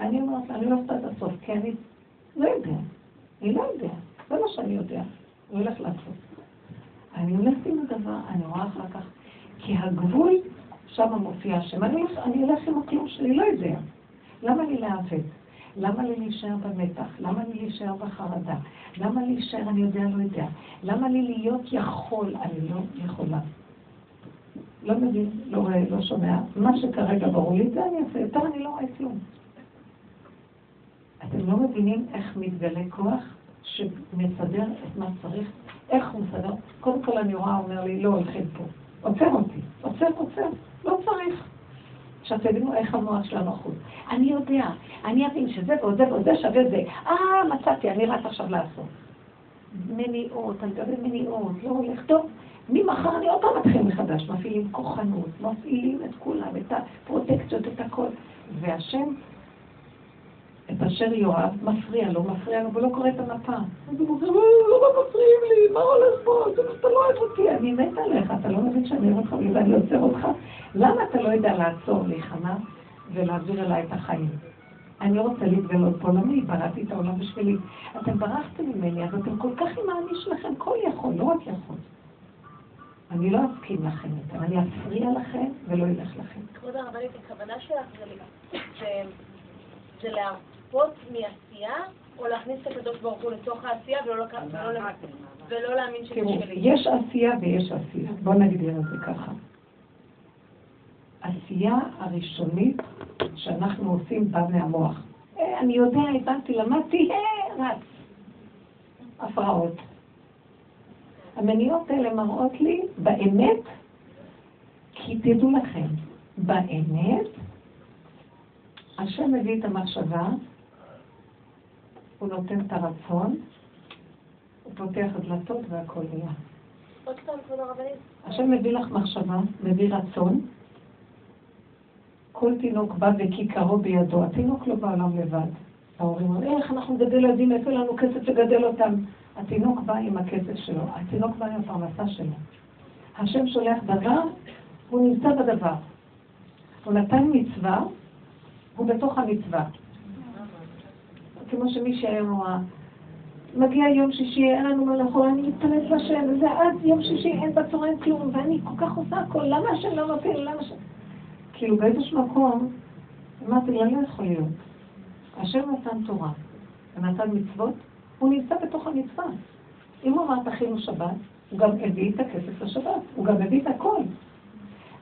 אני אומרת, אני לא אעשה את הסוף, כי אני לא יודע. אני לא יודע. זה מה שאני יודע, הוא הולך לעשות. אני הולכת עם הדבר, אני רואה אחר כך, כי הגבול שם מופיע השם. אני הולך עם הכלום שלי, לא יודע. למה לי להעבד? למה לי להישאר במתח? למה לי להישאר בחרדה? למה לי להישאר אני יודע לא יודע? למה לי להיות יכול? אני לא יכולה. לא מבין, לא רואה, לא שומע. מה שכרגע ברור לי, זה אני אעשה. יותר אני לא רואה כלום. אתם לא מבינים איך מתגלה כוח שמסדר את מה צריך, איך הוא מסדר. קודם כל אני רואה, אומר לי, לא הולכים פה. עוצר אותי, עוצר, עוצר, לא צריך. שאתם יודעים איך המוח שלנו חוץ. אני יודע, אני אבין שזה ועוד זה ועוד זה שווה זה. אה, מצאתי, אני רץ עכשיו לעשות. מניעות, אני גבי מניעות, לא הולך טוב. ממחר אני עוד פעם מתחיל מחדש, מפעילים כוחנות, מפעילים את כולם, את הפרוטקציות, את הכל. והשם, את אשר יואב, מפריע לו, מפריע לו, ולא קורא את המפה. אז הוא אומר, לא מפריעים לי, מה הולך בו? אתה לא אוהב אותי, אני מת עליך, אתה לא מבין שאני אוהב אותך, ואני עוצר אותך. למה אתה לא יודע לעצור להיכנע ולהעביר אליי את החיים? אני רוצה להתגלות פה, למי? בראתי את העולם בשבילי. אתם ברחתם ממני, אז אתם כל כך עם העני שלכם, כל יכול, לא רק יכול. אני לא אסכים לכם יותר, אני אפריע לכם ולא ילך לכם. כבוד הרבנית, הכוונה שלך זה להרפות מעשייה או להכניס את הקדוש ברוך הוא לתוך העשייה ולא להאמין שזה שלי. יש עשייה ויש עשייה, בוא נגדיר את זה ככה. עשייה הראשונית שאנחנו עושים בא מהמוח. אני יודע, הבנתי, למדתי, רץ. הפרעות. המניעות האלה מראות לי באמת, כי תדעו לכם, באמת, השם מביא את המחשבה, הוא נותן את הרצון, הוא פותח הדלתות והכל נהיה. עוד פעם, כבוד הרבנית. השם מביא לך מחשבה, מביא רצון, כל תינוק בא וכיכרו בידו, התינוק לא בעולם לבד. ההורים אומרים, איך אנחנו גדל ילדים, איפה לנו כסף לגדל אותם? התינוק בא עם הכסף שלו, התינוק בא עם הפרנסה שלו. השם שולח דבר, הוא נמצא בדבר. הוא נתן מצווה, הוא בתוך המצווה. כמו שמי שהיום הוא מגיע יום שישי, אין לנו מה לאכול, אני מתפנס לשם, וזה עד יום שישי, אין בצהריים כלום, ואני כל כך עושה הכל, למה השם לא נותן, למה השם? כאילו באיזשהו מקום, אמרתי, לא יכול להיות. השם נתן תורה, נתן מצוות, הוא נמצא בתוך המצווה. אם הוא אמר תחילו שבת, הוא גם הביא את הכסף לשבת, הוא גם הביא את הכל.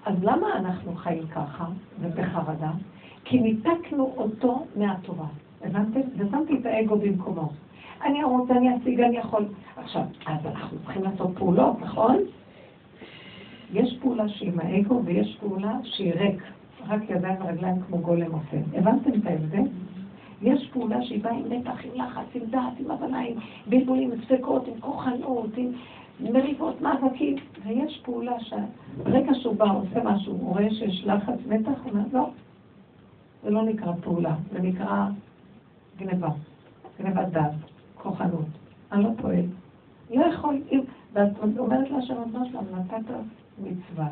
אז למה אנחנו חיים ככה ובחרדה? כי ניתקנו אותו מהתורה. הבנתם? ושמתי את האגו במקומו. אני רוצה, אני אשיג, אני יכול. עכשיו, אז אנחנו צריכים לעשות פעולות, נכון? יש פעולה שהיא עם האגו ויש פעולה שהיא רק. רק ידיים ורגליים כמו גולם עושה. הבנתם את ההבדל? יש פעולה שהיא באה עם מתח, עם לחץ, עם דעת, עם הבנה, עם בלבולים, עם ספקות, עם כוחנות, עם מריבות, מאבקים. ויש פעולה שברגע שהוא בא, עושה משהו, הוא רואה שיש לחץ, מתח, הוא נעזור. זה לא נקרא פעולה, זה נקרא גניבה, גניבת דעת, כוחנות. אני לא פועל. לא יכול, אם... ואז אומרת לה שם עדמה שלנו, נתת מצווה,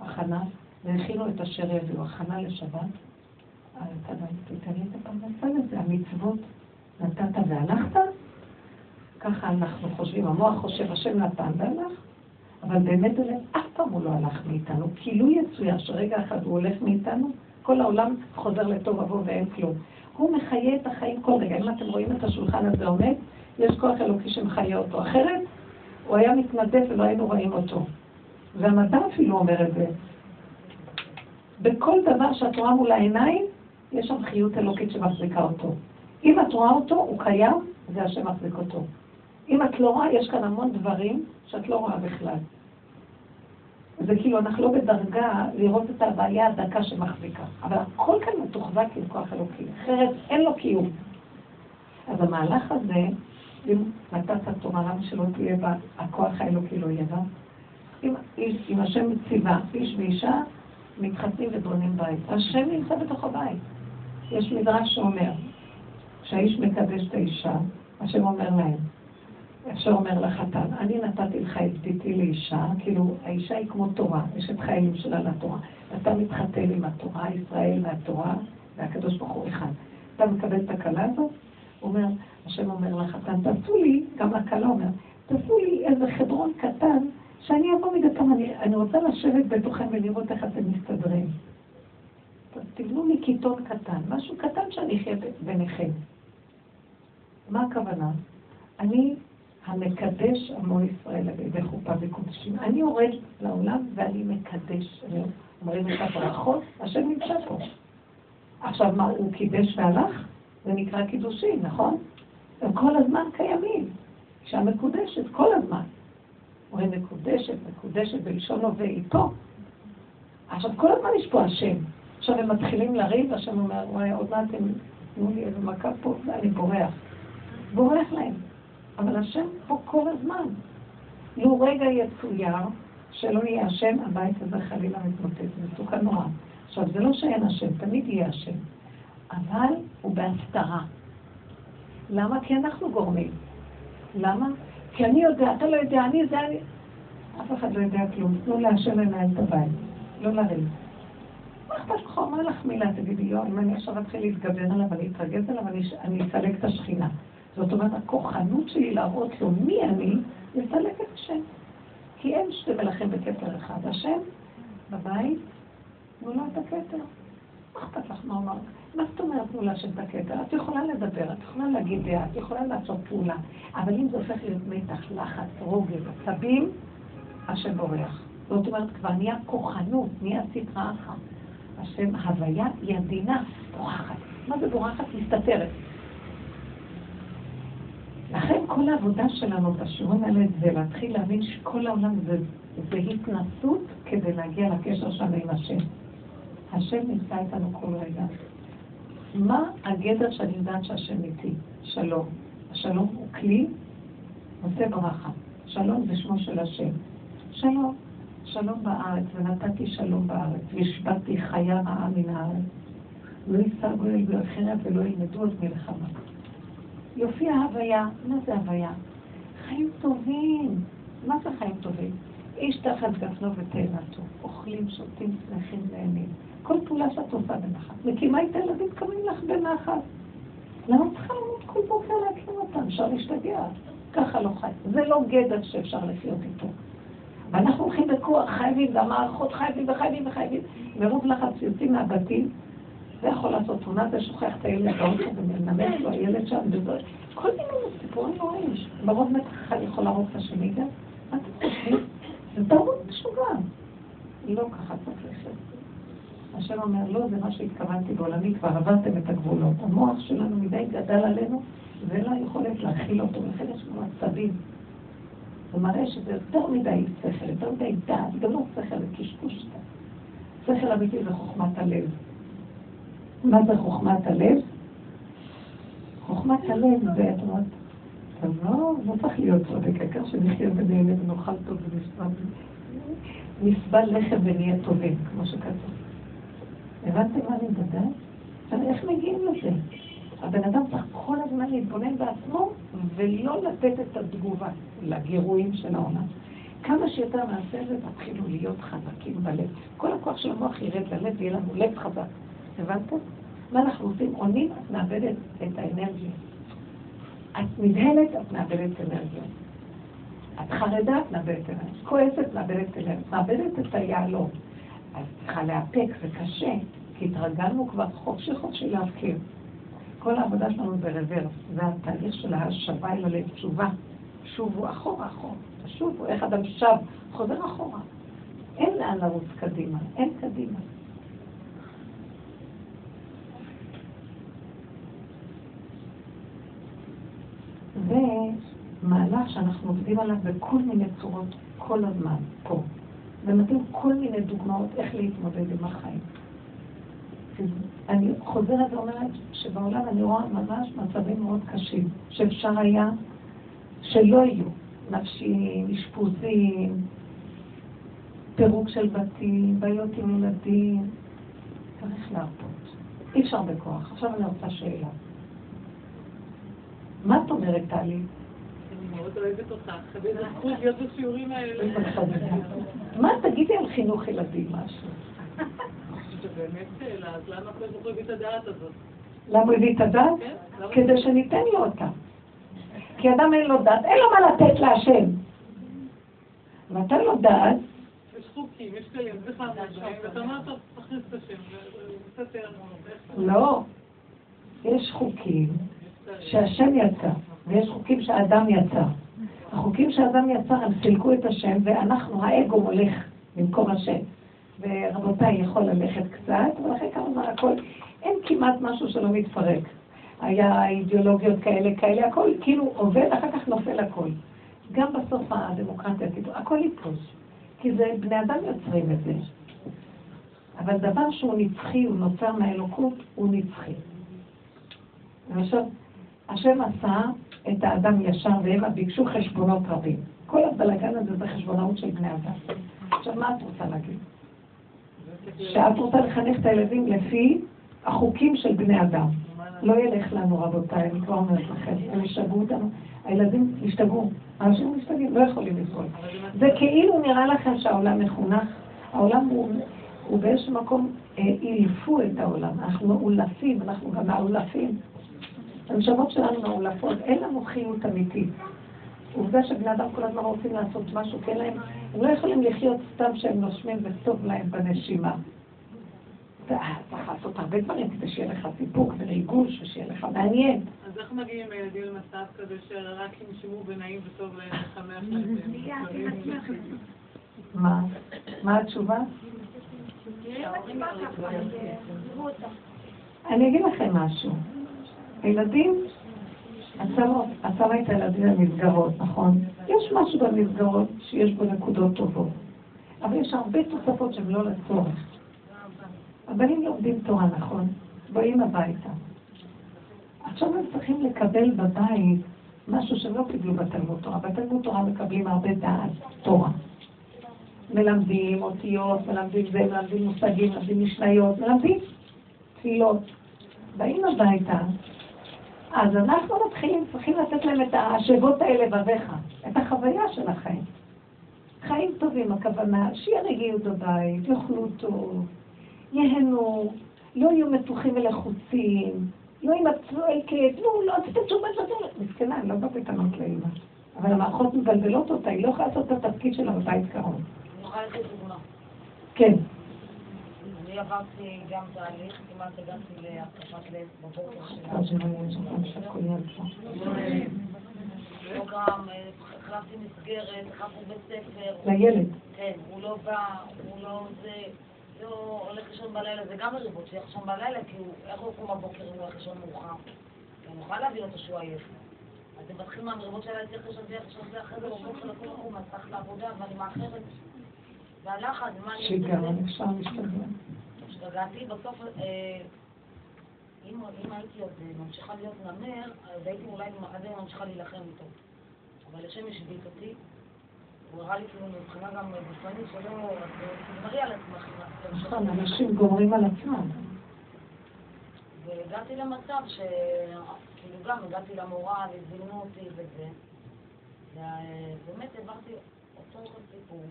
הכנה, והכינו את אשר יביאו, הכנה לשבת. תתני את הפרנסה לזה, המצוות נתת והלכת, ככה אנחנו חושבים, המוח חושב, השם נתן והלך, אבל באמת אף פעם הוא לא הלך מאיתנו, כי לו יצויה שרגע אחד הוא הולך מאיתנו, כל העולם חוזר לטוב עבור ואין כלום. הוא מחיה את החיים כל רגע, אם אתם רואים את השולחן הזה עומד, יש כוח אלוקי שמחיה אותו, אחרת הוא היה מתנדף ולא היינו רואים אותו. והמדע אפילו אומר את זה. בכל דבר שאת רואה מול העיניים, יש שם חיות אלוקית שמחזיקה אותו. אם את רואה אותו, הוא קיים, זה השם מחזיק אותו. אם את לא רואה, יש כאן המון דברים שאת לא רואה בכלל. זה כאילו, אנחנו לא בדרגה לראות את הבעיה הדקה שמחזיקה. אבל הכל כאן מתוחזק עם כוח אלוקי, אחרת אין לו קיום. אז המהלך הזה, אם נתת התורה שלא תהיה בה, הכוח האלוקי לא יהיה בה. אם, אם השם מציבה, איש ואישה, מתחתנים ובונים בית. השם נמצא בתוך הבית. יש מדרש שאומר, כשהאיש מקדש את האישה, השם אומר להם, אשר אומר לחתן, אני נתתי לך את ביתי לאישה, כאילו האישה היא כמו תורה, יש את חיים שלה לתורה. אתה מתחתן עם התורה, ישראל והתורה, והקדוש ברוך הוא אחד. אתה מקבל את הקלה הזאת, הוא אומר, השם אומר לחתן, תעשו לי, גם הקלה אומר, תעשו לי איזה חברון קטן, שאני אבוא מדי פעם, אני, אני רוצה לשבת בתוכם ולראות איך אתם מסתדרים. תבנו לי כיתון קטן, משהו קטן שאני חייבת ביניכם. מה הכוונה? אני המקדש עמו ישראל בחופה וקודשים. אני יורד לעולם ואני מקדש. אני אומרים את הברכות, השם נמצא פה. עכשיו מה, הוא קידש והלך? זה נקרא קידושי, נכון? הם כל הזמן קיימים. אישה מקודשת, כל הזמן. אומרים מקודשת, מקודשת, בלשון הווה איתו. עכשיו כל הזמן יש פה השם. עכשיו הם מתחילים לריב, השם אומר, וואי, עוד מעט הם תנו לי איזה מכה פה, אני בורח. בורח להם. אבל השם פה כל הזמן. לו רגע יצויר, שלא יהיה השם, הבית הזה חלילה מתמוטט, מסוכן נורא. עכשיו, זה לא שאין השם, תמיד יהיה השם. אבל הוא בהסתרה. למה? כי אנחנו גורמים. למה? כי אני יודע, אתה לא יודע, אני זה, אני... אף אחד לא יודע כלום. תנו להשם לנהל את הבית. לא לריב. מה אכפת לך? מה לך מילה? תגידי, יואו, אם אני עכשיו אתחיל להתגבר עליו, אני אתרגז עליו, אני אסלק את השכינה. זאת אומרת, הכוחנות שלי להראות לו מי אני, לסלק את השם. כי אין שתי מלכים בכתר אחד. השם בבית, תנו לה את הכתר. מה אכפת לך? מה אמרת? מה זאת אומרת תנו לה של את הכתר? את יכולה לדבר, את יכולה להגיד דעה, את יכולה לעשות פעולה. אבל אם זה הופך להיות מתח, לחץ, רוגל, עצבים, השם בורח. זאת אומרת, כבר נהיה כוחנות, נהיה סדרה אחת. השם הוויה היא עדינה, בורחת. מה זה בורחת? מסתתרת. לכן כל העבודה שלנו בשיעורים האלה זה להתחיל להבין שכל העולם זה, זה התנסות כדי להגיע לקשר שלנו עם השם. השם נמצא איתנו כל רגע. מה הגדר שאני יודעת שהשם איתי? שלום. השלום הוא כלי, עושה ברכה. שלום זה שמו של השם. שלום. שלום בארץ, ונתתי שלום בארץ, והשבעתי חיה רעה מן הארץ. לא יסע גויל באחרת ולא ילמדו את מלחמה. יופיע הוויה, מה זה הוויה? חיים טובים. מה זה חיים טובים? איש תחת גפנו ותאנתו, אוכלים, שותים, שמחים, נהנים. כל פעולה שאת עושה בנחת. מקימה את הילדים, קמים לך בנחת. למה צריכה למות כל בוקר להקים אותם? אפשר להשתגע. ככה לא חי. זה לא גדר שאפשר לחיות איתו. ואנחנו הולכים בכוח, חייבים, והמערכות חייבים וחייבים וחייבים. מרוב לחץ יוצאים מהבתים, זה יכול לעשות תאונה, זה שוכח את הילד באוטו ומנמס לו, הילד שם, בזורך. כל מיני סיפורים לא ראיש. ברוב מת אחד יכול להרוג את השני גם. מה אתם חושבים? זה דרוד משוגע. לא ככה תפלשת. השם אומר, לא, זה מה שהתכוונתי בעולמי, כבר עברתם את הגבולות. המוח שלנו מדי גדל עלינו, ולא יכולת להכיל אותו, לכן יש לנו עצבים. הוא מראה שזה יותר מדי שכל, יותר מדי דעת, גם לא שכל, זה קשקוש. שכל אמיתי זה חוכמת הלב. מה זה חוכמת הלב? חוכמת הלב זה, את אומרת, אבל לא, לא צריך להיות צודק, כך שנחיה בנהלת ונאכל טוב ונסבל לחם ונהיה טובים, כמו שכתוב. הבנתם מה אני בדעת? אבל איך מגיעים לזה? הבן אדם צריך כל הזמן להתבונן בעצמו ולא לתת את התגובה לגירויים של העולם. כמה שיותר נעשה זה, תתחילו להיות חזקים בלב. כל הכוח של המוח ירד ללב, יהיה לנו לב חזק. הבנת? מה אנחנו עושים? עונים, את מאבדת את האנרגיה. את נדהלת, את מאבדת אנרגיה. את חרדה, את מאבדת אנרגיה. כועסת, מאבדת אנרגיה. מאבדת את היעלום. אז צריכה להפק, זה קשה, כי התרגלנו כבר חופשי חופשי להפקיר. כל העבודה שלנו ברברס, זה התהליך של ההשבה אל הלב, תשובה. שובו אחורה, אחורה. שובו, איך אדם שב, חוזר אחורה. אין לאן לרוץ קדימה, אין קדימה. זה מהלך שאנחנו עובדים עליו בכל מיני צורות, כל הזמן, פה. ונתנו כל מיני דוגמאות איך להתמודד עם החיים. אני חוזרת ואומרת שבעולם אני רואה ממש מצבים מאוד קשים, שאפשר היה שלא יהיו נפשיים, אשפוזים, פירוק של בתים, בעיות עם ילדים. צריך להרפות. אי אפשר בכוח. עכשיו אני רוצה שאלה. מה את אומרת, טלי? אני מאוד אוהבת אותך. חדש זכות להיות בשיעורים האלה. מה תגידי על חינוך ילדים משהו? שבאמת שאלה, אז למה כל זוכר הביא את הדעת הזאת? למה הביא את הדעת? כדי שניתן לו אותה. כי אדם אין לו דעת, אין לו מה לתת להשם. ואתה לא דעת. יש חוקים, יש כלים, זה חמוד שם, ואתה אומרת, תכניס את השם, ותתאר לנו. לא. יש חוקים שהשם יצא, ויש חוקים שהאדם יצא. החוקים שהאדם יצא, הם סילקו את השם, ואנחנו, האגו הולך במקום השם. ורבותיי יכול ללכת קצת, אבל אחרי כמה זמן הכל, אין כמעט משהו שלא מתפרק. היה אידיאולוגיות כאלה, כאלה, הכל כאילו עובד, אחר כך נופל הכל. גם בסוף הדמוקרטיה, הכל יפוש. כי זה, בני אדם יוצרים את זה. אבל דבר שהוא נצחי, הוא נוצר מהאלוקות, הוא נצחי. למשל, השם עשה את האדם ישר, והם ביקשו חשבונות רבים. כל הבלגן הזה זה חשבונאות של בני אדם. עכשיו, מה את רוצה להגיד? שאת רוצה לחנך את הילדים לפי החוקים של בני אדם. לא ילך לנו רבותיי, אני כבר אומרת לכם, הם ישתגעו אותנו, הילדים ישתגעו, האנשים ישתגעים, לא יכולים לסבול. זה כאילו נראה לכם שהעולם מחונך, העולם הוא באיזשהו מקום, אילפו את העולם, אנחנו מאולפים, אנחנו גם מאולפים. המשמעות שלנו מאולפות, אין לנו חיות אמיתית. עובדה שבני אדם כל הזמן רוצים לעשות משהו, כי להם, הם לא יכולים לחיות סתם שהם נושמים וטוב להם בנשימה. צריך לעשות הרבה דברים כדי שיהיה לך סיפוק וריגוש ושיהיה לך מעניין. אז איך מגיעים עם הילדים למצב כזה שרק אם שימו ביניים וטוב להם לחמח להם? מה? מה התשובה? אני אגיד לכם משהו. הילדים, את שמה את הילדים במסגרות, נכון? יש משהו במסגרות שיש בו נקודות טובות, אבל יש הרבה תוספות שהן לא לצורך. הבנים לומדים תורה, נכון? באים הביתה. עכשיו הם צריכים לקבל בבית משהו שהם לא קיבלו בתלמוד תורה. בתלמוד תורה מקבלים הרבה דעת תורה. מלמדים אותיות, מלמדים זה, מלמדים מושגים, מלמדים משניות, מלמדים תפילות. באים הביתה, אז אנחנו מתחילים, צריכים לתת להם את ההשגות האלה בבך, את החוויה של החיים. חיים טובים, הכוונה, שיהיה רגיעות בבית, יאכלו טוב. יהנו, לא יהיו מתוחים ולחוצים, לא ימצאו היקד, לא, לא, תתת שום בלבדל. מסכנה, אני לא בפתנות לאמא. אבל המערכות מבלבלות אותה, היא לא יכולה לעשות את התפקיד שלה בבית קרוב. אני יכולה לתת דוגמה. כן. אני עברתי גם תהליך, כמעט הגעתי להתקפת לב בבוקר שלה. פרוגרם, החלפתי מסגרת, החלפתי בית ספר. לילד. כן, הוא לא בא, הוא לא זה... הוא הולך לישון בלילה, זה גם הריבות שיהיה לישון בלילה, כי איך הוא קום בבוקר אם הוא הולך לישון מאוחר? הוא נוכל להביא אותו שהוא עייף. אז זה מתחיל מהמריבות שלה, צריך לשון זה, צריך לשון זה, אחרי זה בבוקר לכל מקום, אז צריך לעבודה, ואני מאחרת. והלחץ, מה אני... שיגר, אפשר להשתגע. השתגעתי, בסוף, אם הייתי עוד ממשיכה להיות נמר, אז הייתי אולי עדיין ממשיכה להילחם איתו. אבל השם השביט אותי. הוא הראה לי כאילו מבחינה גם בזמני שלא... תדברי על עצמכם. נכון, אנשים גומרים על עצמם. והגעתי למצב ש... כאילו גם הגעתי למורה וזינו אותי וזה. ובאמת עברתי אותו כל סיפור.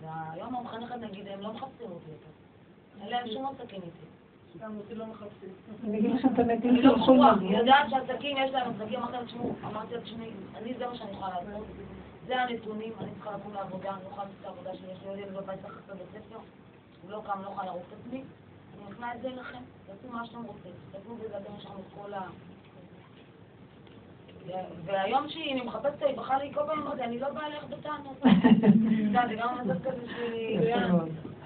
והיום המחנכת נגיד, הם לא מחפשים אותי איתה. אלה הם שום עסקים איתי. גם אותי לא מחפשים. אני אגיד לכם את המתים. אני לא חורך, אני יודעת שהעסקים יש להם עסקים אחרת שמו. אמרתי את שמי, אני זה מה שאני יכולה לעשות. זה הנתונים, אני צריכה לקום לעבודה, אני אוכל לעשות את העבודה שלי, יש לי ילד בבית צריך לעשות את הספר, הוא לא קם, לא אוכל לערוך את עצמי, אני נכנע את זה אליכם, תעשו מה שאתם רוצים, תעשו בזה אתם שם את כל ה... והיום שהיא מחפשת, היא בחרה לי כל פעם, אמרתי, אני לא באה לך בטענות. זה גם המצב כזה שלי...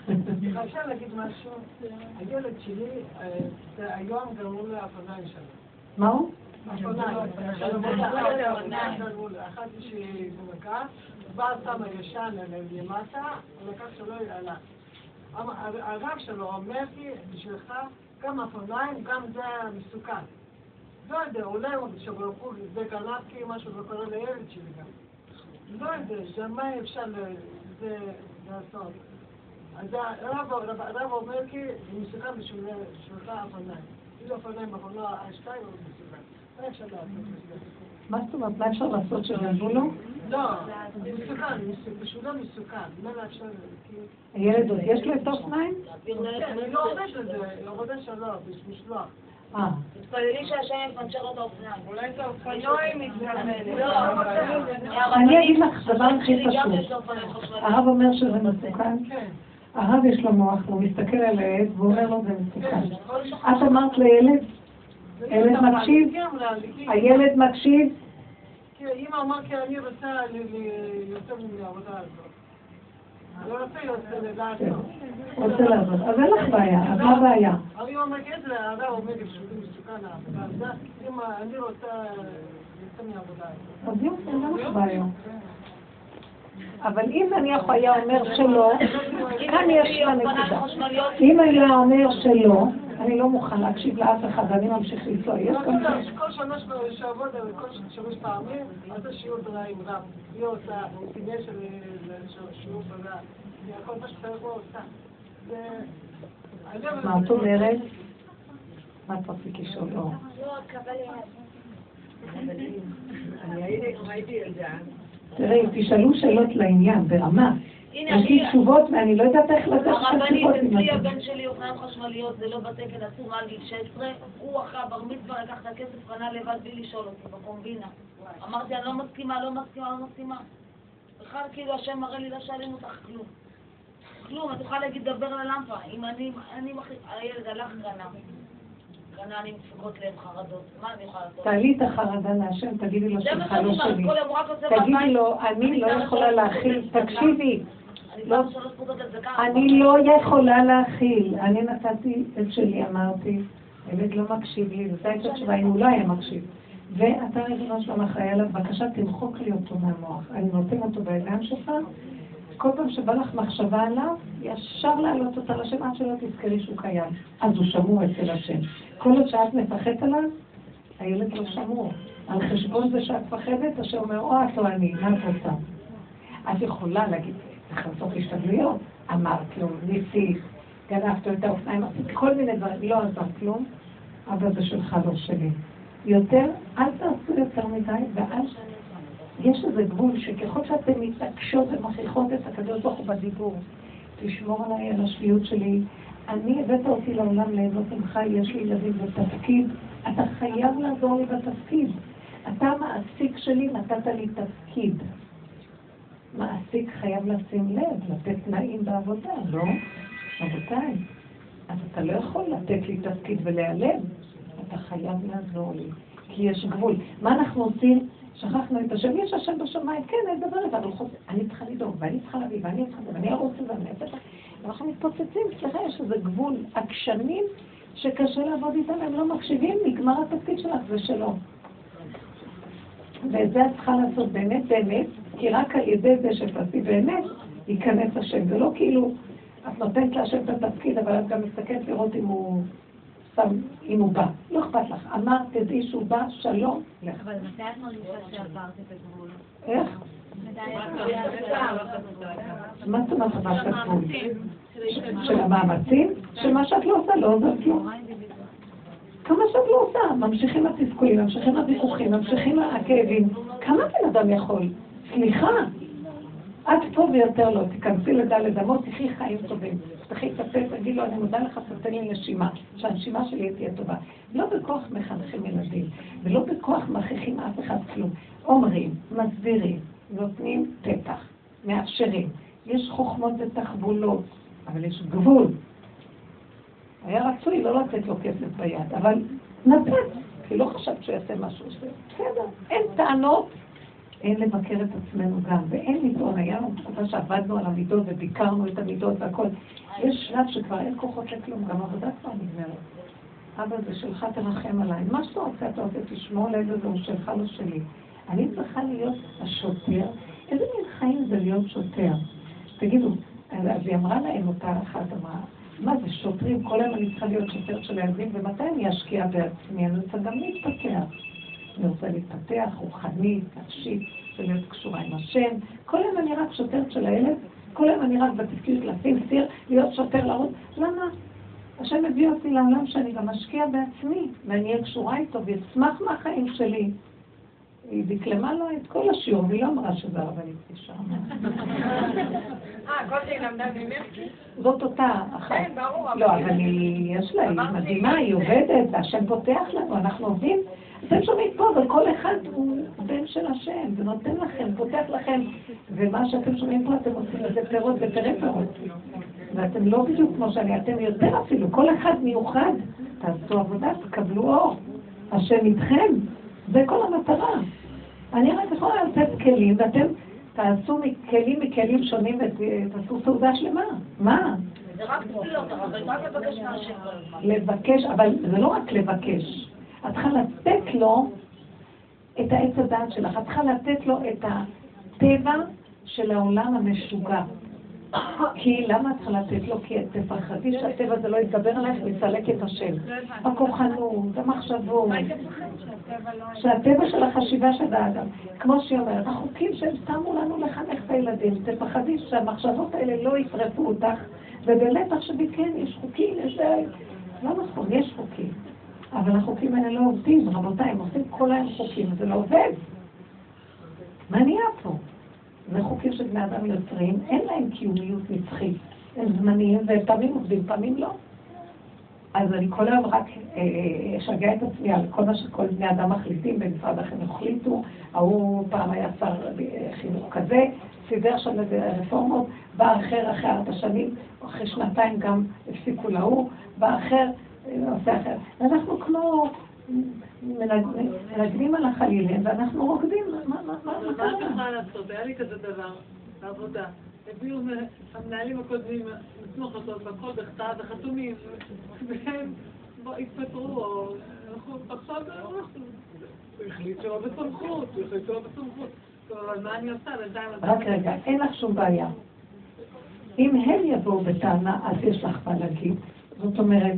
אני חושב להגיד משהו, הילד שלי, היום גרמו לאפניים שלו. מה הוא? אחת שהיא זומקה, באה סתם הישן למטה, ולקח שלא יעלה. הרב שלו אומר לי, בשבילך, גם הפוניים, גם זה מסוכן. לא יודע, אולי הוא שברכו זה גנב כי משהו וקורא לילד שלי גם. לא יודע, מה אפשר לזה לעשות. אז הרב אומר לי, זה מסוכן בשבילך הפוניים. אם הפוניים בפוניים, השתיים הוא מסוכן. מה זאת אומרת? מה אפשר לעשות שלנו לו? לא, זה מסוכן, פשוט לא מסוכן, מה לאפשר? הילד עוד יש לו את אופניים? אני לא עובד לזה, לא עובד שלא, בשלוח. תתפללי שהשם יפנצ'ר את האופניים. אולי זה אופניים מתגמלת. אני אגיד לך דבר הכי פשוט. הרב אומר שזה מסוכן. הרב יש לו מוח, הוא מסתכל על הילד ואומר לו זה מסוכן. את אמרת לילד, הילד מקשיב, הילד מקשיב. אמא אמר כי אני רוצה יותר מהעבודה הזאת. לא רוצה יוצא לדעתו. רוצה לעבוד. אז אין לך בעיה, אז מה הבעיה? אבל אם המגד להעדה עומדת שוב מסוכן העבודה, אם אני רוצה יוצא מהעבודה הזאת. אז יוצא, אין לך בעיה. אבל אם נניח היה אומר שלא, כאן יש לה נקודה. אם היה אומר שלא, אני לא מוכן להקשיב לאף אחד, אני ממשיך לנסוע. יש כאן כך. כל שנה שעבוד, כל שלוש פעמים, עושה שיעור דריים רב. היא עושה, הוא תיגש של שיעור בגלל. כל מה שצריך הוא עושה. מה את אומרת? מה את רצי כשאול? לא, קבלים. אני הייתי ילדה. תראי, תשאלו שאלות לעניין, ברמה. יש לי תשובות, ואני לא יודעת איך לתת את התשובות. הרבנית, הבן שלי אוכלן חשמליות, זה לא בתקן עצום על גיל שש עשרה. הוא אחר בר מצווה לקח את הכסף, רנה לבד בלי לשאול אותי בקומבינה. אמרתי, אני לא מסכימה, לא מסכימה, לא מסכימה. בכלל כאילו השם מראה לי, לא שאלים אותך כלום. כלום, את יכולה להגיד, דבר ללמפה. אם אני מחליט, הילד הלך גנה. גנה, אני מצפקות להם חרדות. מה אני יכולה לעשות? תעלי את החרדה להשם, תגידי לו שלך לא שלי. תגידי לו, אני לא יכולה להכיל, תקשיבי. אני לא יכולה להכיל, אני נתתי את שלי, אמרתי, האמת לא מקשיב לי, זאת הייתה תשובה, אם הוא לא היה מקשיב. ואתה רגילה שלום אחראי עליו, בבקשה תמחוק לי אותו מהמוח, אני נותן אותו בידיים שלך, כל פעם שבא לך מחשבה עליו, ישר להעלות אותה לשם עד שלא תזכרי שהוא קיים, אז הוא שמור אצל השם. כל עוד שאת מפחדת עליו, הילד לא שמור. על חשבון זה שאת פחדת, השם אומר, או את או אני, מה את רוצה? את יכולה להגיד, החלטות השתגלויות, אמר כלום, ניסיך, גנפתו את האופניים, כל מיני דברים, לא עזר כלום, אבל זה שלך לא שלי. יותר, אל תעשו יותר מדי, ואז יש איזה גבול שככל שאתם מתעקשות ומוכיחות את הקדוש ברוך הוא בדיבור, תשמור עליי על השפיות שלי, אני הבאת אותי לעולם לעזות ממך, יש לי ילדים בתפקיד, אתה חייב לעזור לי בתפקיד, אתה המעסיק שלי, נתת לי תפקיד. מעסיק חייב לשים לב, לתת תנאים בעבודה, לא? רבותיי, אז אתה לא יכול לתת לי תפקיד ולהיעלם, אתה חייב לעזור לי, כי יש גבול. מה אנחנו עושים? שכחנו את השם, יש השם בשמיים, כן, אני מדברת, אבל חוץ, אני צריכה לדאוג, ואני צריכה להביא, ואני צריכה לדאוג, ואני רוצה, ואני אצלך, ואנחנו מתפוצצים, סליחה, יש איזה גבול, עקשנים שקשה לעבוד איתם, הם לא מקשיבים, נגמר התפקיד שלך ושלו. וזה את צריכה לעשות באמת, באמת, כי רק על ידי זה שתעשי באמת, ייכנס השם. זה לא כאילו, את נותנת להשם את התפקיד, אבל את גם מסתכלת לראות אם הוא שם, אם הוא בא. לא אכפת לך. אמרת, תדעי שהוא בא, שלום לך. אבל מתי את מרגישה שעברת את הגבול? איך? מה זאת אומרת עברת את הגבול? של המאמצים? שמה שאת לא עושה, לא עוזרת לו. כמה שאת לא עושה, ממשיכים התסכולים, ממשיכים הוויכוחים, ממשיכים הכאבים. כמה בן אדם יכול? סליחה, עד פה ויותר לא, תיכנסי לדל לדמות, תחי חיים טובים, תחי תפה, תגיד לו, אני מודה לך, תתן לי נשימה, שהנשימה שלי תהיה טובה. לא בכוח מחנכים ילדים, ולא בכוח מכריחים אף אחד כלום. אומרים, מסבירים, נותנים פתח, מאפשרים. יש חוכמות ותחבולות, אבל יש גבול. היה רצוי לא לתת לו כסף ביד, אבל נתת, כי לא חשבת שהוא יעשה משהו בסדר. אין טענות. אין לבקר את עצמנו גם, ואין לטעון, היה לנו תקופה שעבדנו על המידות וביקרנו את המידות והכל. יש שלב שכבר אין כוחות לכלום, גם עבודה כבר נגמרת. אבא, זה שלך, תרחם עליי. מה שאתה רוצה, אתה רוצה, תשמור לאיזה זה, הוא שלך לא שלי. אני צריכה להיות השוטר. איזה מין חיים זה להיות שוטר? תגידו, אז היא אמרה להם אותה אחת, אמרה, מה זה, שוטרים, כל היום אני צריכה להיות שוטר של הילדים, ומתי אני אשקיע בעצמי? אני רוצה גם להתפתח. אני רוצה להתפתח, רוחנית, נפשית, ולהיות קשורה עם השם. כל יום אני רק שוטרת של הילד, כל יום אני רק בתפקיד לשים סיר, להיות שוטר לראות. למה? השם הביא אותי לעולם שאני גם משקיע בעצמי, ואני אהיה קשורה איתו, וישמח מהחיים שלי. היא דקלמה לו את כל השיעור, והיא לא אמרה שזה הרבנית אישה. אה, כל שהיא למדה ממך? זאת אותה אחת. כן, ברור. לא, אבל יש לה, היא מדהימה, היא עובדת, השם פותח לנו, אנחנו עובדים. אתם שומעים פה, אבל כל אחד הוא בן של השם, ונותן לכם, פותח לכם. ומה שאתם שומעים פה, אתם עושים את זה פירות ופרי פירות. ואתם לא בדיוק כמו שאני, אתם יותר אפילו, כל אחד מיוחד. תעשו עבודה, תקבלו אור. השם איתכם. זה כל המטרה. אני רק יכולה לתת כלים, ואתם תעשו כלים מכלים שונים ותעשו סעודה שלמה. מה? זה רק תפילות, אבל רק לבקש מהשם. לבקש, אבל זה לא רק לבקש. את צריכה לתת לו את העץ הדעת שלך. את צריכה לתת לו את הטבע של העולם המשוגע. כי למה את צריכה לתת לו? כי את תפחדי שהטבע הזה לא יתגבר עליך ויסלק את השם. הכוחנות, המחשבות. שהטבע של החשיבה של האדם. כמו שהיא אומרת, החוקים שהם שמו לנו לחנך את הילדים. תפחדי שהמחשבות האלה לא יפרפו אותך. ובאמת תחשבי, כן, יש חוקים, יש... לא נכון, יש חוקים. אבל החוקים האלה לא עובדים, רבותיי, הם עושים כל היום חוקים, זה לא עובד. מה נהיה פה? זה חוקים שבני אדם יוצרים, אין להם קיומיות נצחית. הם זמניים, ופעמים עובדים, פעמים לא. אז אני כל היום רק אשגע את עצמי על כל מה שכל בני אדם מחליטים, במשרד החינוך החליטו, ההוא פעם היה שר חינוך כזה, סידר שם איזה רפורמות, בא אחר אחרי ארבע שנים, אחרי שנתיים גם הפסיקו להוא, בא אחר, אנחנו כמו מנגנים על החלילים ואנחנו רוקדים. מה את יכולה לעשות? היה לי כזה דבר בעבודה, הביאו המנהלים הקודמים נתנו חסות בכל בכתב וחתומים והם התפטרו או עכשיו הוא החליט שלא בסמכות הוא החליט שלא בסמכות אבל מה אני עושה? רק רגע, אין לך שום בעיה. אם הם יבואו בטענה אז יש לך מה להגיד. זאת אומרת,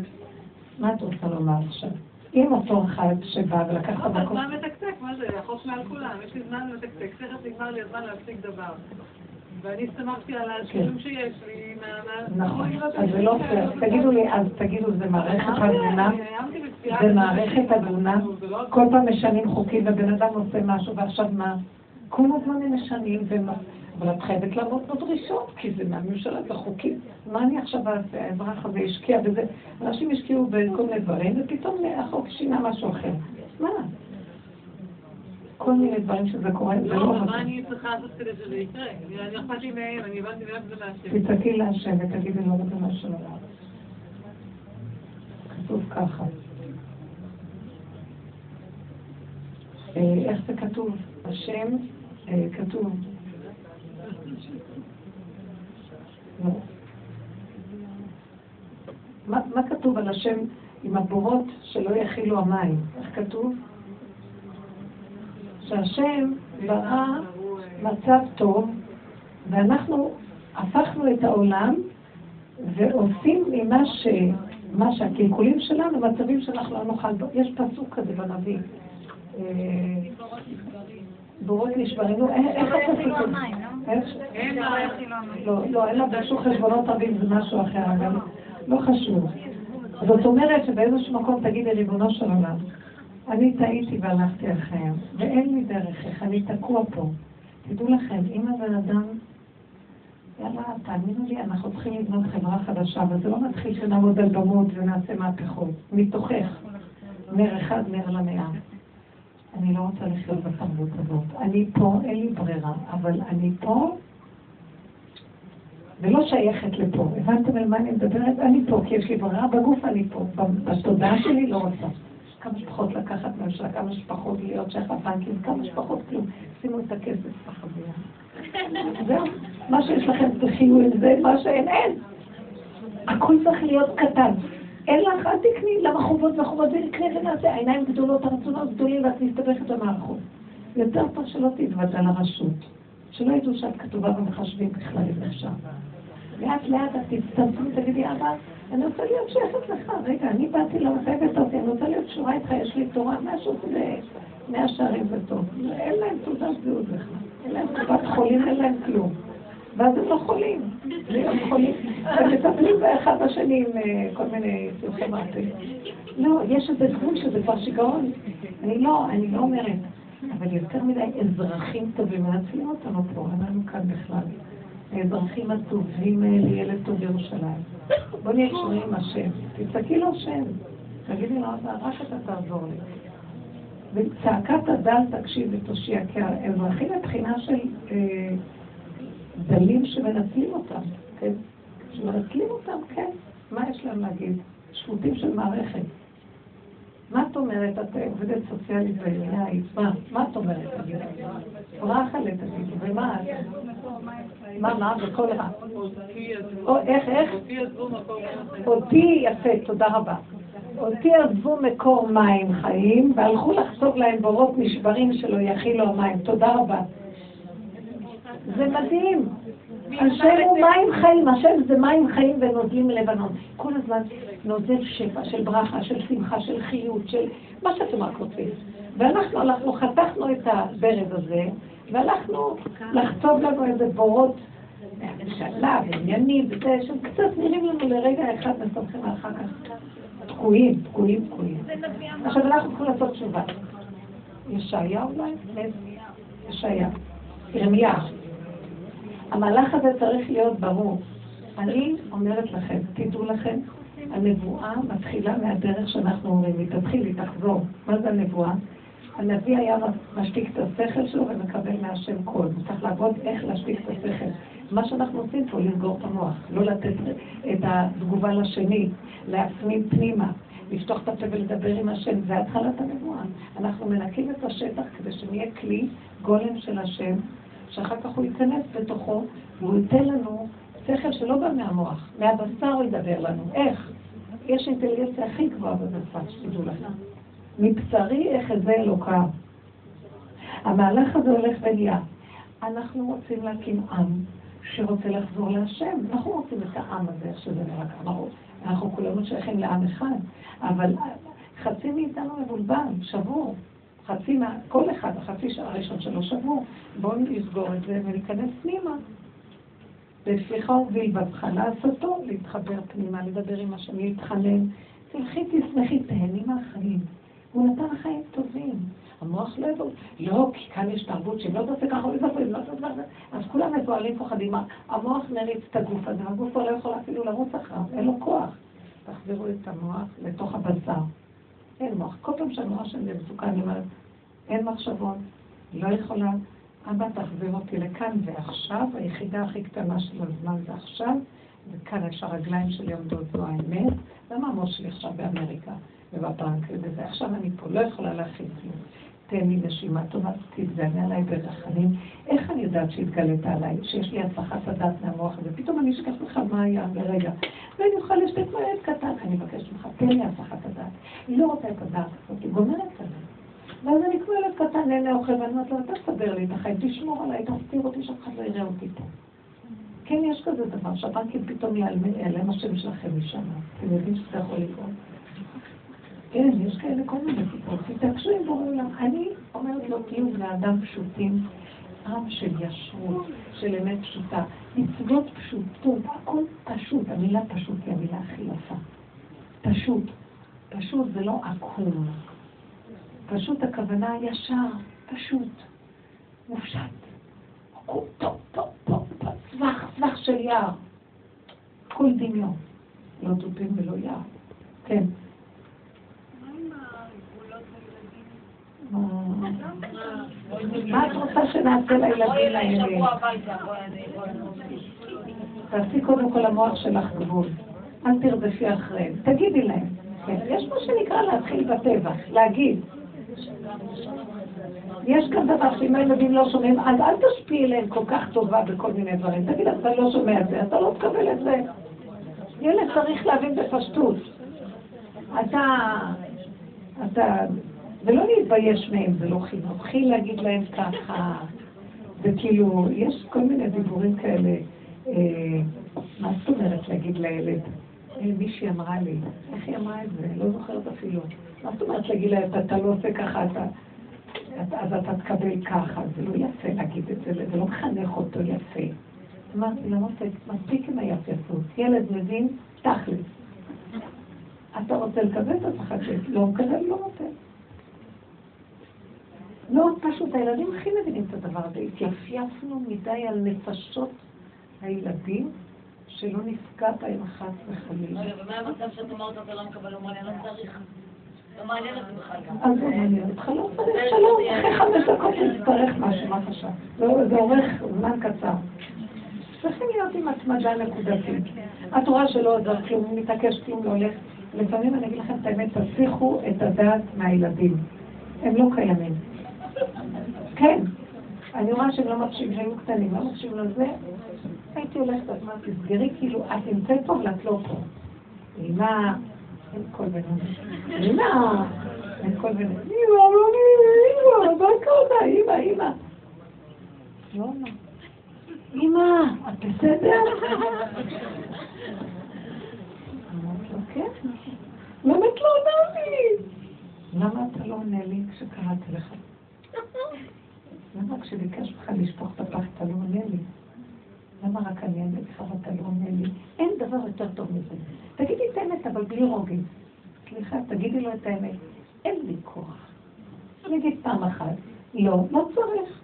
מה את רוצה לומר עכשיו? אם אותו אחד שבא ולקח את המקום... הזמן מתקתק, מה זה? החוף מעל כולם, יש לי זמן מתקתק. תכף נגמר לי הזמן להפסיק דבר. ואני הסתמכתי על השאלים שיש לי... נכון, אז זה לא עושה. תגידו לי, אז תגידו, זה מערכת הדונה? זה מערכת הדונה? כל פעם משנים חוקים ובן אדם עושה משהו ועכשיו מה? כל הזמן הם משנים ומה... אבל את חייבת לעמוד בדרישות, כי זה מהממשלה, זה חוקי. מה אני עכשיו אעשה? האזרח הזה השקיע בזה. אנשים השקיעו בכל מיני דברים, ופתאום החוק שינה משהו אחר. מה? כל מיני דברים שזה קורה, זה לא... לא, מה אני צריכה לעשות כדי שזה יקרה? אני אכפת לי מהם, אני הבנתי מהם זה להשם. תצעקי להשם ותגידי לא זה מה שלא. כתוב ככה. איך זה כתוב? השם כתוב... מה, מה כתוב על השם עם הבורות שלא יחילו המים? איך כתוב? שהשם ברא מצב טוב ואנחנו הפכנו את העולם ועושים ממה ש... מה שהקלקולים שלנו, מצבים שאנחנו לא נוכל... יש פסוק כזה בנביא. בורות נשברים, איך הפסוק כזה? לא, לא, אין לה בשום חשבונות רבים, זה משהו אחר, אבל לא חשוב. זאת אומרת שבאיזשהו מקום תגידי ריבונו של עולם, אני טעיתי והלכתי אחריהם, ואין לי דרך איך, אני תקוע פה. תדעו לכם, אם הבן אדם, יאללה, תאמינו לי, אנחנו צריכים לבנות חברה חדשה, וזה לא מתחיל שנעמוד על במות ונעשה מהפכות, מתוכך, נר אחד, נר למאה. אני לא רוצה לחיות בתרבות הזאת. אני פה, אין לי ברירה, אבל אני פה ולא שייכת לפה. הבנתם על מה אני מדברת? אני פה, כי יש לי ברירה בגוף, אני פה. בתודעה שלי לא רוצה. כמה שפחות לקחת ממשלה, כמה שפחות להיות שייך לבנקים, כמה שפחות כלום. שימו את הכסף בחבילה. זהו, מה שיש לכם תחיו את זה, מה שאין, אין. הכל צריך להיות קטן. אין לך, אל תקני, למה חובות וחובות זה יקנה ונעשה, העיניים גדולות, הרצונות גדולים ואת מסתבכת למערכות. יותר טוב שלא תתוודע לרשות, שלא ידעו שאת כתובה ומחשבים בכלל אם אפשר. לאט לאט את תצטמצו ותגידי, אבא, אני רוצה להיות שייכת לך, רגע, אני באתי למחבת אותי, אני רוצה להיות שורה איתך, יש לי תורה, משהו זה מאה שערים וטוב. אין להם תעודת זהות לך, אין להם תעודת חולים, אין להם כלום. ואז הם לא חולים, הם חולים, הם מטפלים באחד השני עם כל מיני סיוכמטים. לא, יש איזה גבול שזה כבר שיגעון. אני לא, אני לא אומרת. אבל יותר מדי אזרחים טובים, מעצים אותנו פה, אנחנו כאן בכלל. האזרחים הטובים האלה, ילד טוב ירושלים. בוא נהיה קשורים השם, תצעקי לו השם. תגידי לו, רק אתה תעזור לי. וצעקת הדל תקשיב ותושיע, כי האזרחים מבחינה של אה, דלים שמנצלים אותם, כן? שמנצלים אותם, כן? מה יש להם להגיד? שפוטים של מערכת. מה את אומרת? את עובדת סוציאלית בעינייך, מה? מה את אומרת? פרח עליה תגידו, ומה את? מה, מה? בכל רע. איך, איך? אותי יפה, תודה רבה. אותי עזבו מקור מים חיים, והלכו לחצוב להם בורות משברים שלא יכילו המים. תודה רבה. זה מדהים. השם הוא מים חיים, השם זה מים חיים ונוזלים מלבנון. כל הזמן נוזל שפע של ברכה, של שמחה, של חיות, של מה שאתם רק רוצים. ואנחנו הלכנו, חתכנו את הברז הזה, והלכנו לחצוב לנו איזה בורות מהמשלה, ועניינים, וזה שקצת נראים לנו לרגע אחד וסומכים אחר כך. תקועים, תקועים, תקועים. עכשיו אנחנו צריכים לעשות תשובה. ישעיה אולי? ישעיה. ירמיה. המהלך הזה צריך להיות ברור. אני אומרת לכם, תדעו לכם, הנבואה מתחילה מהדרך שאנחנו אומרים, היא תתחיל, היא תחזור. מה זה הנבואה? הנביא היה משתיק את השכל שלו ומקבל מהשם קול. הוא צריך לעבוד איך להשתיק את השכל. מה שאנחנו עושים פה, לסגור את המוח, לא לתת את התגובה לשני, להפנים פנימה, לפתוח את הפה ולדבר עם השם, זה התחלת הנבואה. אנחנו מנקים את השטח כדי שנהיה כלי, גולם של השם, שאחר כך הוא ייכנס בתוכו, והוא ייתן לנו שכל שלא בא מהמוח, מהבשר הוא ידבר לנו. איך? יש אינטליגנציה הכי גבוהה בבשר, שתדעו לכם. מבשרי איך זה אלוקה. המהלך הזה הולך ונהיה. אנחנו רוצים להקים עם שרוצה לחזור להשם. אנחנו רוצים את העם הזה, שזה נראה כמרות. אנחנו כולנו שייכים לעם אחד, אבל חצי מאיתנו מבולבן, שבור. חצי מה, כל אחד, החצי שעה הראשון שלו שבוע, בואו נסגור את זה ולהיכנס פנימה. בפליחה ובלבבך לעשותו, להתחבר פנימה, לדבר עם השם, להתחנן. תלכי, תשמחי, תהני מהחיים. הוא נתן חיים טובים. המוח לא יבוא. לא, כי כאן יש תרבות שהם לא תעשה ככה, לא תעשה, לא תעשה, לא תעשה. אז כולם מבועלים פוחדים. המוח מריץ את הגוף הזה, הגוף לא יכול אפילו לרוץ אחריו, אין לו כוח. תחזרו את המוח לתוך הבשר. אין מוח. כל פעם שאני רואה שאני במצוקה, אני אומרת, אין מחשבות, לא יכולה. אבא תחזיר אותי לכאן ועכשיו, היחידה הכי קטנה של הזמן זה עכשיו, וכאן יש הרגליים שלי עומדות זו האמת, והמאמות שלי עכשיו באמריקה ובבנק, וזה עכשיו אני פה, לא יכולה להכין כלום. תן לי נשימה טובה, תתגלה עליי ברחנים. איך אני יודעת שהתגלת עליי, שיש לי הצלחת הדעת מהמוח הזה? פתאום אני אשכח לך מה היה ברגע. ואני אוכל לשתת מועד קטן, אני מבקש ממך, תן לי הצלחת הדעת. היא לא רוצה את הדעת הזאת, היא גומרת עליי. ואז אני כמו ילד קטן, אין לה אוכל, ואני אומרת לו, אתה תסדר לי את החיים, תשמור עליי, תסתיר אותי שאף אחד לא יראה אותי פה. כן, יש כזה דבר, שהבנקים פתאום יעלם השם שלכם משנה. אתם יודעים שזה יכול לקרות. כן, יש כאלה כל מיני סיפורות. תתקשו עם בורא עולם. אני אומרת לו, תהיו בני אדם פשוטים, עם של ישרות, של אמת פשוטה, מצוות פשוטות, הכל פשוט. המילה פשוט היא המילה הכי יפה. פשוט. פשוט זה לא עקום. פשוט הכוונה ישר, פשוט, מופשט. עקום, טוב, טוב, טוב, טוב, סבח, סבח של יער. כל דמיון. לא דופים ולא יער. כן. מה את רוצה שנעשה לילדים האלה? תעשי קודם כל המוח שלך גבול, אל תרדפי אחריהם, תגידי להם. יש מה שנקרא להתחיל בטבע, להגיד. יש כאן דבר שאם הילדים לא שומעים, אז אל תשפיעי להם כל כך טובה בכל מיני דברים. תגיד, אתה לא שומע את זה, אתה לא תקבל את זה. ילד צריך להבין בפשטות. אתה... אתה... ולא להתבייש מהם, זה לא חינוך, חי להגיד להם ככה, וכאילו, יש כל מיני דיבורים כאלה, אה, מה זאת אומרת להגיד לילד? אה, מישהי אמרה לי, איך היא אמרה את זה? לא זוכרת אפילו. מה זאת אומרת להגיד להם, אתה לא עושה ככה, אתה, אתה, אז אתה תקבל ככה, זה לא יפה להגיד את זה, זה לא מחנך אותו יפה. אמרתי, לא עושה, מספיק עם היפייסות, ילד מבין, תכלס. אתה רוצה לקבל את זה, לא מקבל, לא רוצה. לא, פשוט, הילדים הכי מבינים את הדבר הזה. התייפייפנו מדי על נפשות הילדים שלא נפקע בהם אחת וחלילה. רגע, ומה המצב שאת אומרת אתה לא מקבל? הוא מעניין, לא צריך. לא מעניין את זה בכלל. אז לא מעניין אותך, לא צריך שלום. אחרי חמש דקות נצטרך משהו, מה חשב? זה עורך זמן קצר. צריכים להיות עם התמדה נקודתית. התורה שלא עוזר, כי הוא מתעקש אם לא הולך. לפעמים אני אגיד לכם את האמת, תסיכו את הדעת מהילדים. הם לא קיימים. כן, אני רואה שהם לא מקשיבים, היו קטנים, לא מקשיבים לזה. הייתי הולכת את מה, תסגרי, כאילו, את נמצאת פה ואת לא פה. אימא, אין כל בנון. אימא, אין כל בנון. אימא, אימא, אימא, אימא, אימא, אימא. לא, לא. אימא, את בסדר? אמרת לו, כן? למה את לא עונה לי? למה אתה לא עונה לי כשקראתי לך? למה כשביקש לך לשפוך את הפח, אתה לא עונה לי? למה רק אני עונה לך ואתה לא עונה לי? אין דבר יותר טוב מזה. תגידי את האמת, אבל בלי רוגים. סליחה, תגידי לו את האמת. אין לי כוח. נגיד פעם אחת. לא, לא צריך.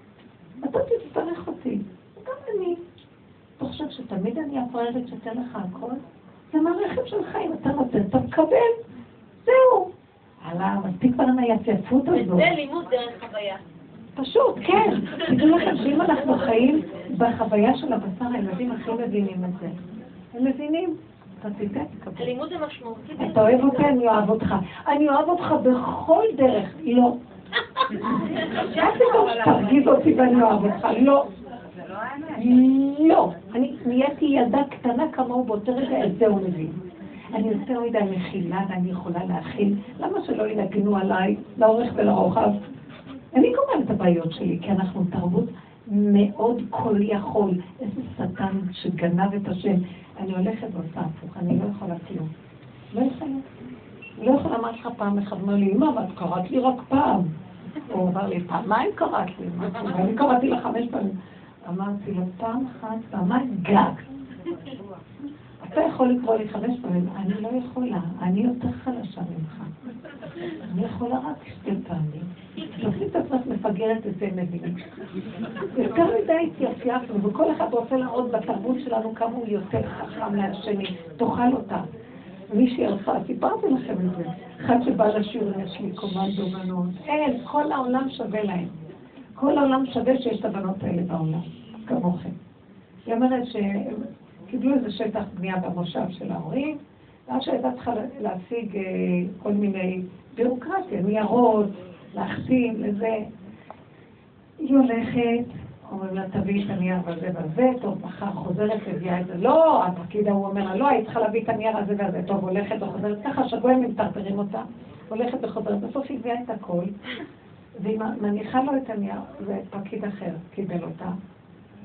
אתה תצטרך אותי. גם אני. אתה חושב שתמיד אני אפררת שתן לך הכל? זה מערכת שלך, אם אתה נותן, אתה מקבל. זהו. הלאה, מספיק כבר מהיפייפות הזו. זה לימוד דרך חוויה. פשוט, כן. תגידו לכם שאם אנחנו חיים בחוויה של הבשר, הילדים הכי מבינים את זה. הם מבינים. אתה תיתן, תקבל. הלימוד זה משמעותי. אתה אוהב אותי, אני אוהב אותך. אני אוהב אותך בכל דרך. לא. אתה תקום שתרגיז אותי ואני אוהב אותך. לא. לא. אני נהייתי ילדה קטנה כמוהו באותו רגע, את זה הוא מבין. אני יותר מדי מכילה ואני יכולה להכיל. למה שלא ינגנו עליי, לאורך ולרוחב? אני קוראה את הבעיות שלי, כי אנחנו תרבות מאוד כל יכול. איזה סטן שגנב את השם. אני הולכת ועושה הפוך, אני לא יכולה כלום. לא יכולה. לא יכולה, אמרת לך פעם אחד, אמר לי, אמא, את קראת לי רק פעם. הוא אמר לי, פעמיים קראת לי. אני קראתי לה חמש פעמים. אמרתי לו, פעם אחת, פעמיים גג. אתה יכול לקרוא לי חמש פעמים, אני לא יכולה, אני יותר חלשה ממך. אני יכולה רק שתי פעמים. תופסים את עצמת מפגרת את זה מבין. יותר מדי התייפייפנו, וכל אחד רוצה להראות בתרבות שלנו כמה הוא יותר חכם מהשני. תאכל אותה. מישהי הרפה, סיפרתי לכם את זה. אחד שבא לשיעור, יש לי קומנדו בנות. אין, כל העולם שווה להם. כל העולם שווה שיש את הבנות האלה בעולם, כמוכם. היא אומרת שהם קיבלו איזה שטח בנייה במושב של ההורים, ואז שהייתה צריכה להשיג כל מיני בירוקרטיה, ניירות, להחתים, לזה. היא הולכת, אומרים לה, תביא את הנייר וזה וזה, טוב, מחר חוזרת, הביאה את זה, לא, הפקיד ההוא אומר לה, לא, היית צריכה להביא את הנייר הזה וזה, טוב, הולכת וחוזרת, ככה שגויים מתרטרים אותה, הולכת וחוזרת, בסוף היא הביאה את הכל, והיא מניחה לו את הנייר, ופקיד אחר קיבל אותה.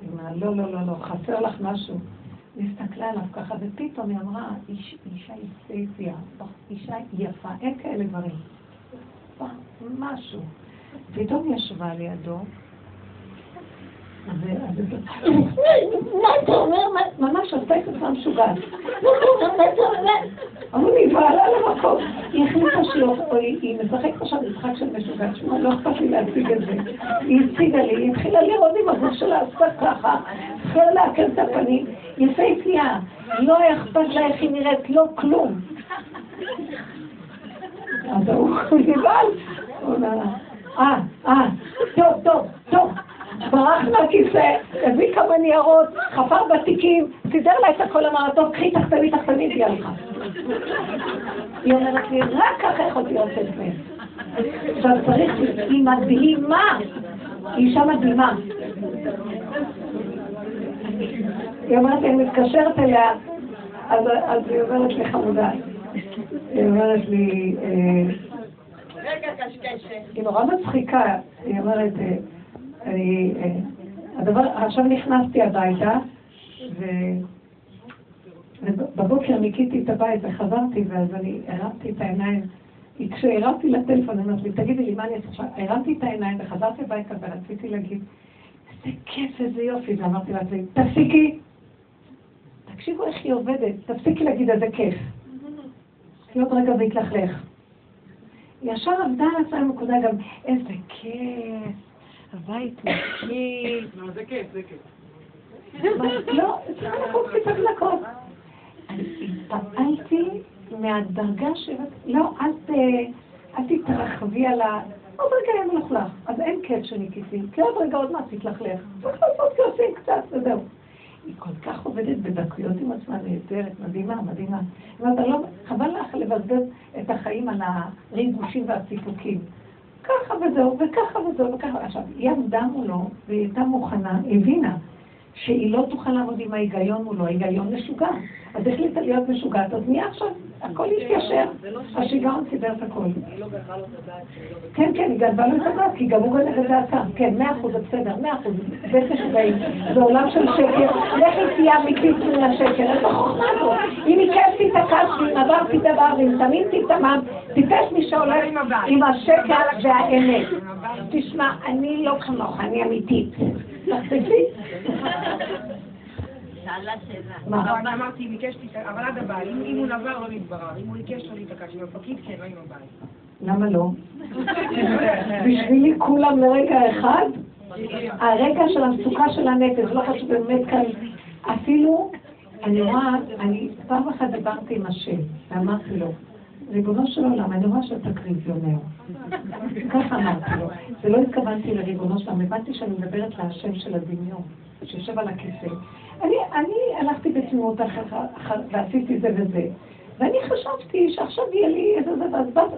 היא אמרה, לא, לא, לא, לא, חסר לך משהו. נסתכלה עליו ככה, ופתאום היא אמרה, איש, אישה יפהפייה, אישה יפה, אין כאלה דברים. משהו. פתאום ישבה לידו, מה אתה אומר? ממש עושה את עצמה משוגעת. אבל היא בעלה למקום. היא החליטה שהיא משחקת עכשיו משחק של משוגעת, שמה לא אכפת לי להציג את זה. היא הציגה לי, היא התחילה לראות עם הגוף שלה, עשתה ככה, התחילה להקל את הפנים, יפה יציאה, לא אכפת לה איך היא נראית, לא כלום. אז הוא ניבל, הוא אומר לה, אה, אה, טוב, טוב, טוב. ברח מהכיסא, הביא כמה ניירות, חפר בתיקים, סידר לה את הכל המעטות, קחי תחתני, תחתני, תהיה לך. היא אומרת לי, רק ככה יכולתי לצאת מהם. עכשיו צריך, היא מדהימה, היא אישה מדהימה. היא אומרת לי, אני מתקשרת אליה, אז היא אומרת לי חמודה. היא אומרת לי, היא נורא מצחיקה, היא אומרת, אני, הדבר, עכשיו נכנסתי הביתה, ו... ובבוקר ניקיתי את הבית וחזרתי, ואז אני הרמתי את העיניים. כשהרמתי לטלפון, אני אמרתי, תגידי לי מה אני עכשיו? הרמתי את העיניים וחזרתי הביתה ורציתי להגיד, איזה כיף, איזה יופי, ואמרתי לה, תפסיקי, תקשיבו איך היא עובדת, תפסיקי להגיד איזה כיף. כי עוד רגע זה יתלכלך. ישר עבדה על עצמה נקודה גם, איזה כיף, הבית נקי. לא, זה כיף, זה כיף. לא, צריך לקום קצת לקום. אני התפעלתי מהדרגה של... לא, אל תתרחבי על ה... עוד רגע יהיה מלוכלך, אז אין כיף שניקיתי, כי עוד רגע עוד מעט תתלכלך. צריך לעשות כיפים קצת, וזהו. היא כל כך עובדת בדקויות עם עצמה, נהדרת, מדהימה, מדהימה. חבל לך לבזבז את החיים על הריגושים והסיפוקים. ככה וזהו, וככה וזהו, וככה. עכשיו, היא עמדה מולו, והיא הייתה מוכנה, הבינה, שהיא לא תוכל לעמוד עם ההיגיון מולו, ההיגיון משוגע. אז החליטה להיות משוגעת, אז נהיה עכשיו, הכל התיישר. השיגעון סיבר את הכל. היא לא גדבה לו את הדעת. כן, כן, היא גדבה לו את הדעת, כי גם הוא גדב את דעתה. כן, מאה אחוז, בסדר, מאה אחוז. זה משוגעים. זה עולם של שקר. לכי תהיה אמיתית מן השקר. איפה חוכמה זו? אם עיקשתי את הקשתי, אם עברתי דבר, אם תמינתי את המם, טיפש מי שהולך עם השקר והאמת. תשמע, אני לא כמוך, אני אמיתית. תחזיקי? שאלה שאלה. אבל אמרתי, ביקשתי, אבל עד הבעלים, אם הוא נבר לא נתברר, אם הוא ניקש לא נתקש, אם הפקיד כן, לא עם הבעלים. למה לא? בשבילי כולם לרגע אחד, הרגע של המצוקה של הנפש, לא חשוב באמת כאן, אפילו, אני רואה, אני פעם אחת דיברתי עם השם, ואמרתי לו, ריבונו של עולם, אני רואה שאתה קריזיונר. ככה אמרתי לו. זה לא התכוונתי לריבונו של עולם, הבנתי שאני מדברת להשם של הדמיון, שיושב על הכיסא. אני הלכתי בתמימות ועשיתי זה וזה, ואני חשבתי שעכשיו יהיה לי איזה זה,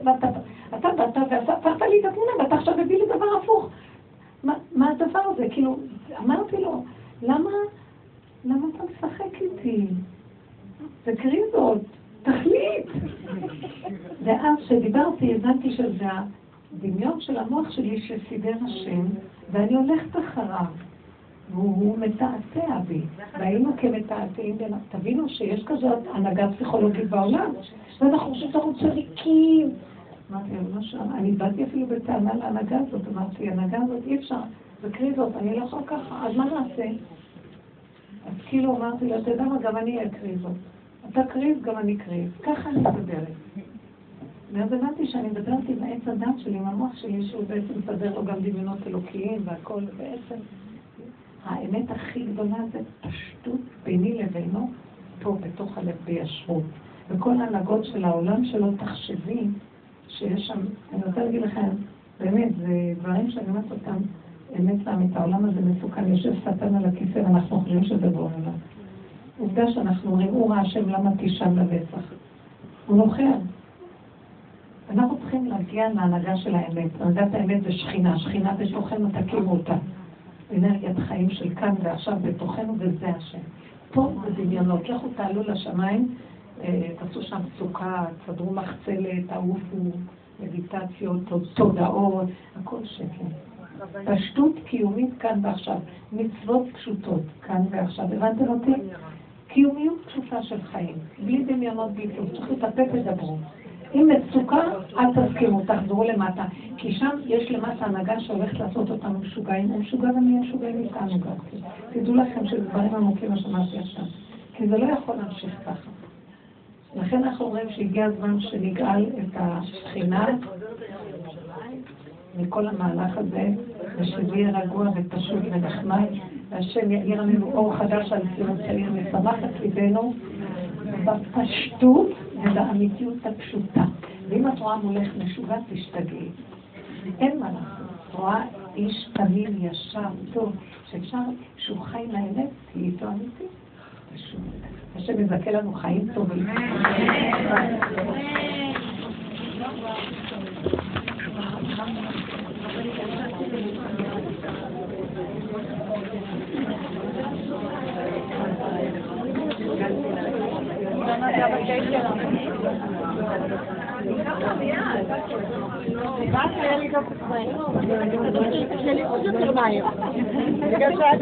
ואתה ואתה והפכת לי את התמונה, ואתה עכשיו הביא לי דבר הפוך. מה הדבר הזה? כאילו, אמרתי לו, למה אתה משחק איתי? זה קריזות. תחליט! ואז שדיברתי, הבנתי שזה הדמיון של המוח שלי שסידר השם, ואני הולכת אחריו, והוא מתעתע בי, והיינו כמתעתעים, תבינו שיש כזאת הנהגה פסיכולוגית בעולם, ואנחנו חושבים שאנחנו צריכים. אמרתי, אני באתי אפילו בטענה להנהגה הזאת, אמרתי, ההנהגה הזאת אי אפשר, זכרי זאת, אני לא יכול ככה, אז מה נעשה? אז כאילו אמרתי לו, תדע מה, גם אני אקריא זאת. אתה קריב, גם אני קריב. ככה אני מדברת. ואז הבנתי שאני מדברת עם העץ הדת שלי, עם המוח שלי, שהוא בעצם מסדר לו גם דמיונות אלוקיים והכל, בעצם האמת הכי גדולה זה פשטות ביני לבינו, פה בתוך הלב בישרות. וכל ההנהגות של העולם שלו תחשבי שיש שם, אני רוצה להגיד לכם, באמת, זה דברים שאני אומרת אותם, אמת להאמית, העולם הזה מסוכן, יושב סתן על הכיסא ואנחנו חושבים שזה בעולם. עובדה שאנחנו אומרים, הוא רע השם, למה תישם לבצח? הוא נוחר. אנחנו צריכים להגיע להנהגה של האמת. הנהגת האמת זה שכינה. שכינה בתוכנו תקימו אותה. אנרגיית חיים של כאן ועכשיו בתוכנו, וזה השם. פה בדמיונות. לכו תעלו לשמיים, תעשו שם סוכה, תסדרו מחצלת, תעופו, מדיטציות, תודעות, הכל שקל. פשטות קיומית כאן ועכשיו. מצוות פשוטות כאן ועכשיו. הבנתם אותי? קיומיות פשוטה של חיים, בלי דמיונות ביטוי, צריך לטפק לדברו. אם מצוקה, אל תסכימו, תחזרו למטה, כי שם יש למטה הנהגה שהולכת לעשות אותנו משוגעים, ומשוגע ומי משוגעים איתנו גם. תדעו לכם שדברים עמוקים השמעתי עכשיו, כי זה לא יכול להמשיך ככה. לכן אנחנו אומרים שהגיע הזמן שנגאל את השכינה מכל המהלך הזה, ושזה יהיה רגוע ופשוט ונחמד, והשם יאיר לנו אור חדש על ציון צעיר ושמח את ליבנו בפשטות ובאמיתיות הפשוטה. ואם את רואה מולך משוגע, תשתגעי. אין מה לעשות. רואה איש תמים, ישר, טוב, שאפשר שהוא חי לאמת, תהיה איתו אמיתי. פשוט. השם יזכה לנו חיים טובים. אני לא יודעת, אני לא יודעת, אני לא יודעת, אני לא יודעת, אני לא יודעת, אני לא יודעת,